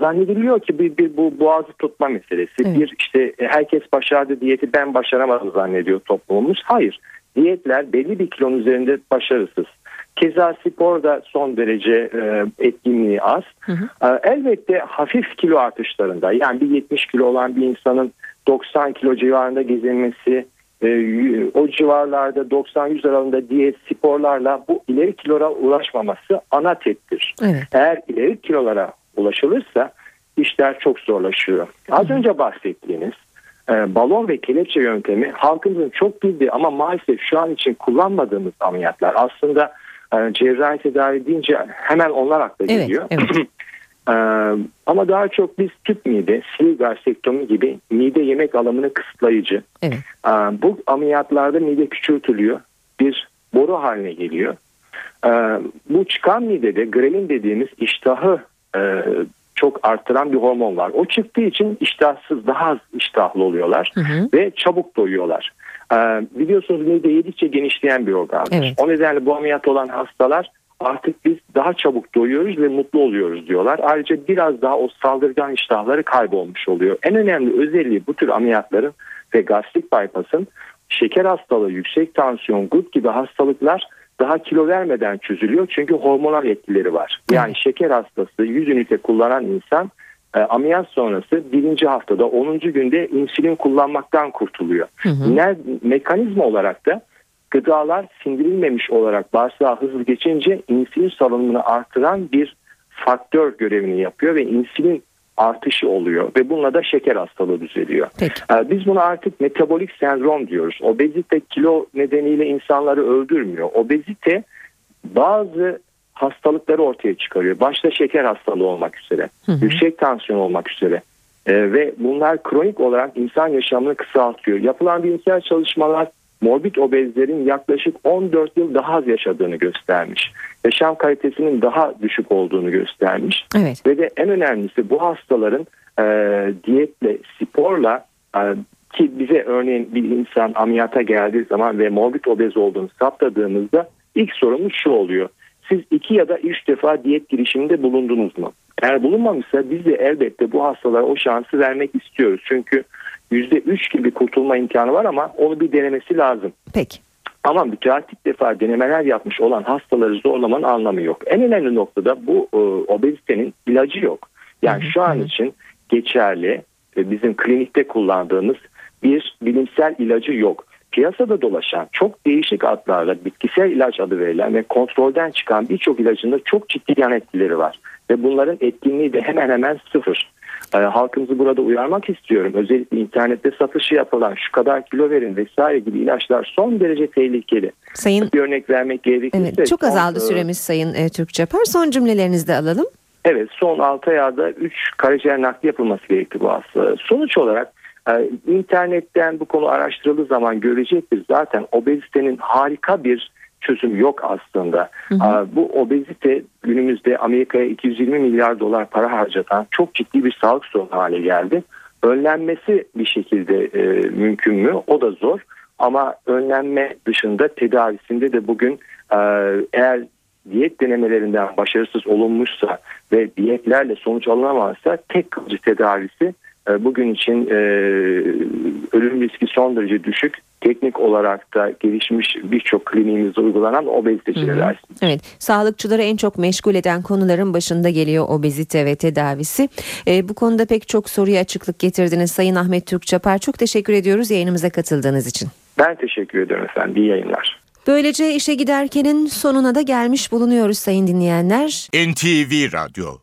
Zannediliyor ki bu boğazı tutma meselesi. Evet. Bir işte herkes başardı diyeti, ben başaramadım zannediyor toplumumuz. Hayır. Diyetler belli bir kilonun üzerinde başarısız. Keza spor da son derece etkinliği az. Elbette hafif kilo artışlarında, yani bir 70 kilo olan bir insanın 90 kilo civarında gezinmesi, o civarlarda 90-100 aralığında diyet, sporlarla bu ileri kilolara ulaşmaması ana tepkidir. Evet. Eğer ileri kilolara ulaşılırsa işler çok zorlaşıyor. Az önce bahsettiğiniz balon ve kelepçe yöntemi halkımızın çok bildiği ama maalesef şu an için kullanmadığımız ameliyatlar. Aslında cerrahi tedavi deyince hemen onlar akla geliyor. Evet. Ama daha çok biz tüp mide, silik garsektomi gibi mide yemek alımını kısıtlayıcı. Bu ameliyatlarda mide küçültülüyor. Bir boru haline geliyor. Bu çıkan midede grelin dediğimiz iştahı çok artıran bir hormon var. O çıktığı için iştahsız, daha az iştahlı oluyorlar ve çabuk doyuyorlar. Biliyorsunuz mide yedikçe genişleyen bir organdır. Evet. O nedenle bu ameliyat olan hastalar artık biz daha çabuk doyuyoruz ve mutlu oluyoruz diyorlar. Ayrıca biraz daha o saldırgan iştahları kaybolmuş oluyor. En önemli özelliği bu tür ameliyatların ve gastrik bypass'ın şeker hastalığı, yüksek tansiyon, gut gibi hastalıklar daha kilo vermeden çözülüyor. Çünkü hormonal etkileri var. Yani şeker hastası 100 ünite kullanan insan ameliyat sonrası 1. haftada 10. günde insülin kullanmaktan kurtuluyor. Mekanizma olarak da gıdalar sindirilmemiş olarak bağırsağa hızlı geçince insülin salınımını artıran bir faktör görevini yapıyor ve insülin artışı oluyor ve bununla da şeker hastalığı düzeliyor. Peki. Biz buna artık metabolik sendrom diyoruz. Obezite kilo nedeniyle insanları öldürmüyor. Obezite bazı hastalıkları ortaya çıkarıyor. Başta şeker hastalığı olmak üzere, yüksek tansiyon olmak üzere ve bunlar kronik olarak insan yaşamını kısaltıyor. Yapılan bilimsel çalışmalar morbid obezlerin yaklaşık 14 yıl daha az yaşadığını göstermiş. Yaşam kalitesinin daha düşük olduğunu göstermiş. Evet. Ve de en önemlisi bu hastaların diyetle, sporla ki bize örneğin bir insan ameliyata geldiği zaman ve morbid obez olduğunu saptadığımızda ilk sorumuz şu oluyor. Siz 2 ya da 3 defa diyet girişiminde bulundunuz mu? Eğer bulunmamışsa biz de elbette bu hastalara o şansı vermek istiyoruz. Çünkü %3 gibi kurtulma imkanı var ama onu bir denemesi lazım. Peki. Ama müteahhit defa denemeler yapmış olan hastaları zorlamanın anlamı yok. En önemli noktada bu obezitenin ilacı yok. Yani şu an için geçerli bizim klinikte kullandığımız bir bilimsel ilacı yok. Piyasada dolaşan çok değişik adlarla bitkisel ilaç adı verilen ve kontrolden çıkan birçok ilacında çok ciddi yan etkileri var. Ve bunların etkinliği de hemen hemen sıfır. Halkımızı burada uyarmak istiyorum. Özellikle internette satışı yapılan şu kadar kilo verin vesaire gibi ilaçlar son derece tehlikeli. Bir örnek vermek gerekirse. Evet, çok azaldı süremiz Sayın Türkçapar. Son cümlelerinizi de alalım. Evet, son 6 ayda 3 karaciğer nakli yapılması gerekti bu hasta. Sonuç olarak internetten bu konu araştırıldığı zaman görecektir zaten obezitenin harika bir çözüm yok aslında. Bu obezite günümüzde Amerika'ya 220 milyar dolar para harcatan çok ciddi bir sağlık sorunu hale geldi. Önlenmesi bir şekilde mümkün mü? O da zor. Ama önlenme dışında tedavisinde de bugün eğer diyet denemelerinden başarısız olunmuşsa ve diyetlerle sonuç alınamazsa tek kalıcı tedavisi bugün için ölüm riski son derece düşük. Teknik olarak da gelişmiş birçok kliniğimizde uygulanan obezite cerrahisi. Evet, sağlıkçıları en çok meşgul eden konuların başında geliyor obezite ve tedavisi. Bu konuda pek çok soruya açıklık getirdiniz Sayın Ahmet Türkçapar. Çok teşekkür ediyoruz yayınımıza katıldığınız için. Ben teşekkür ederim efendim. İyi yayınlar. Böylece işe giderkenin sonuna da gelmiş bulunuyoruz sayın dinleyenler. NTV Radyo.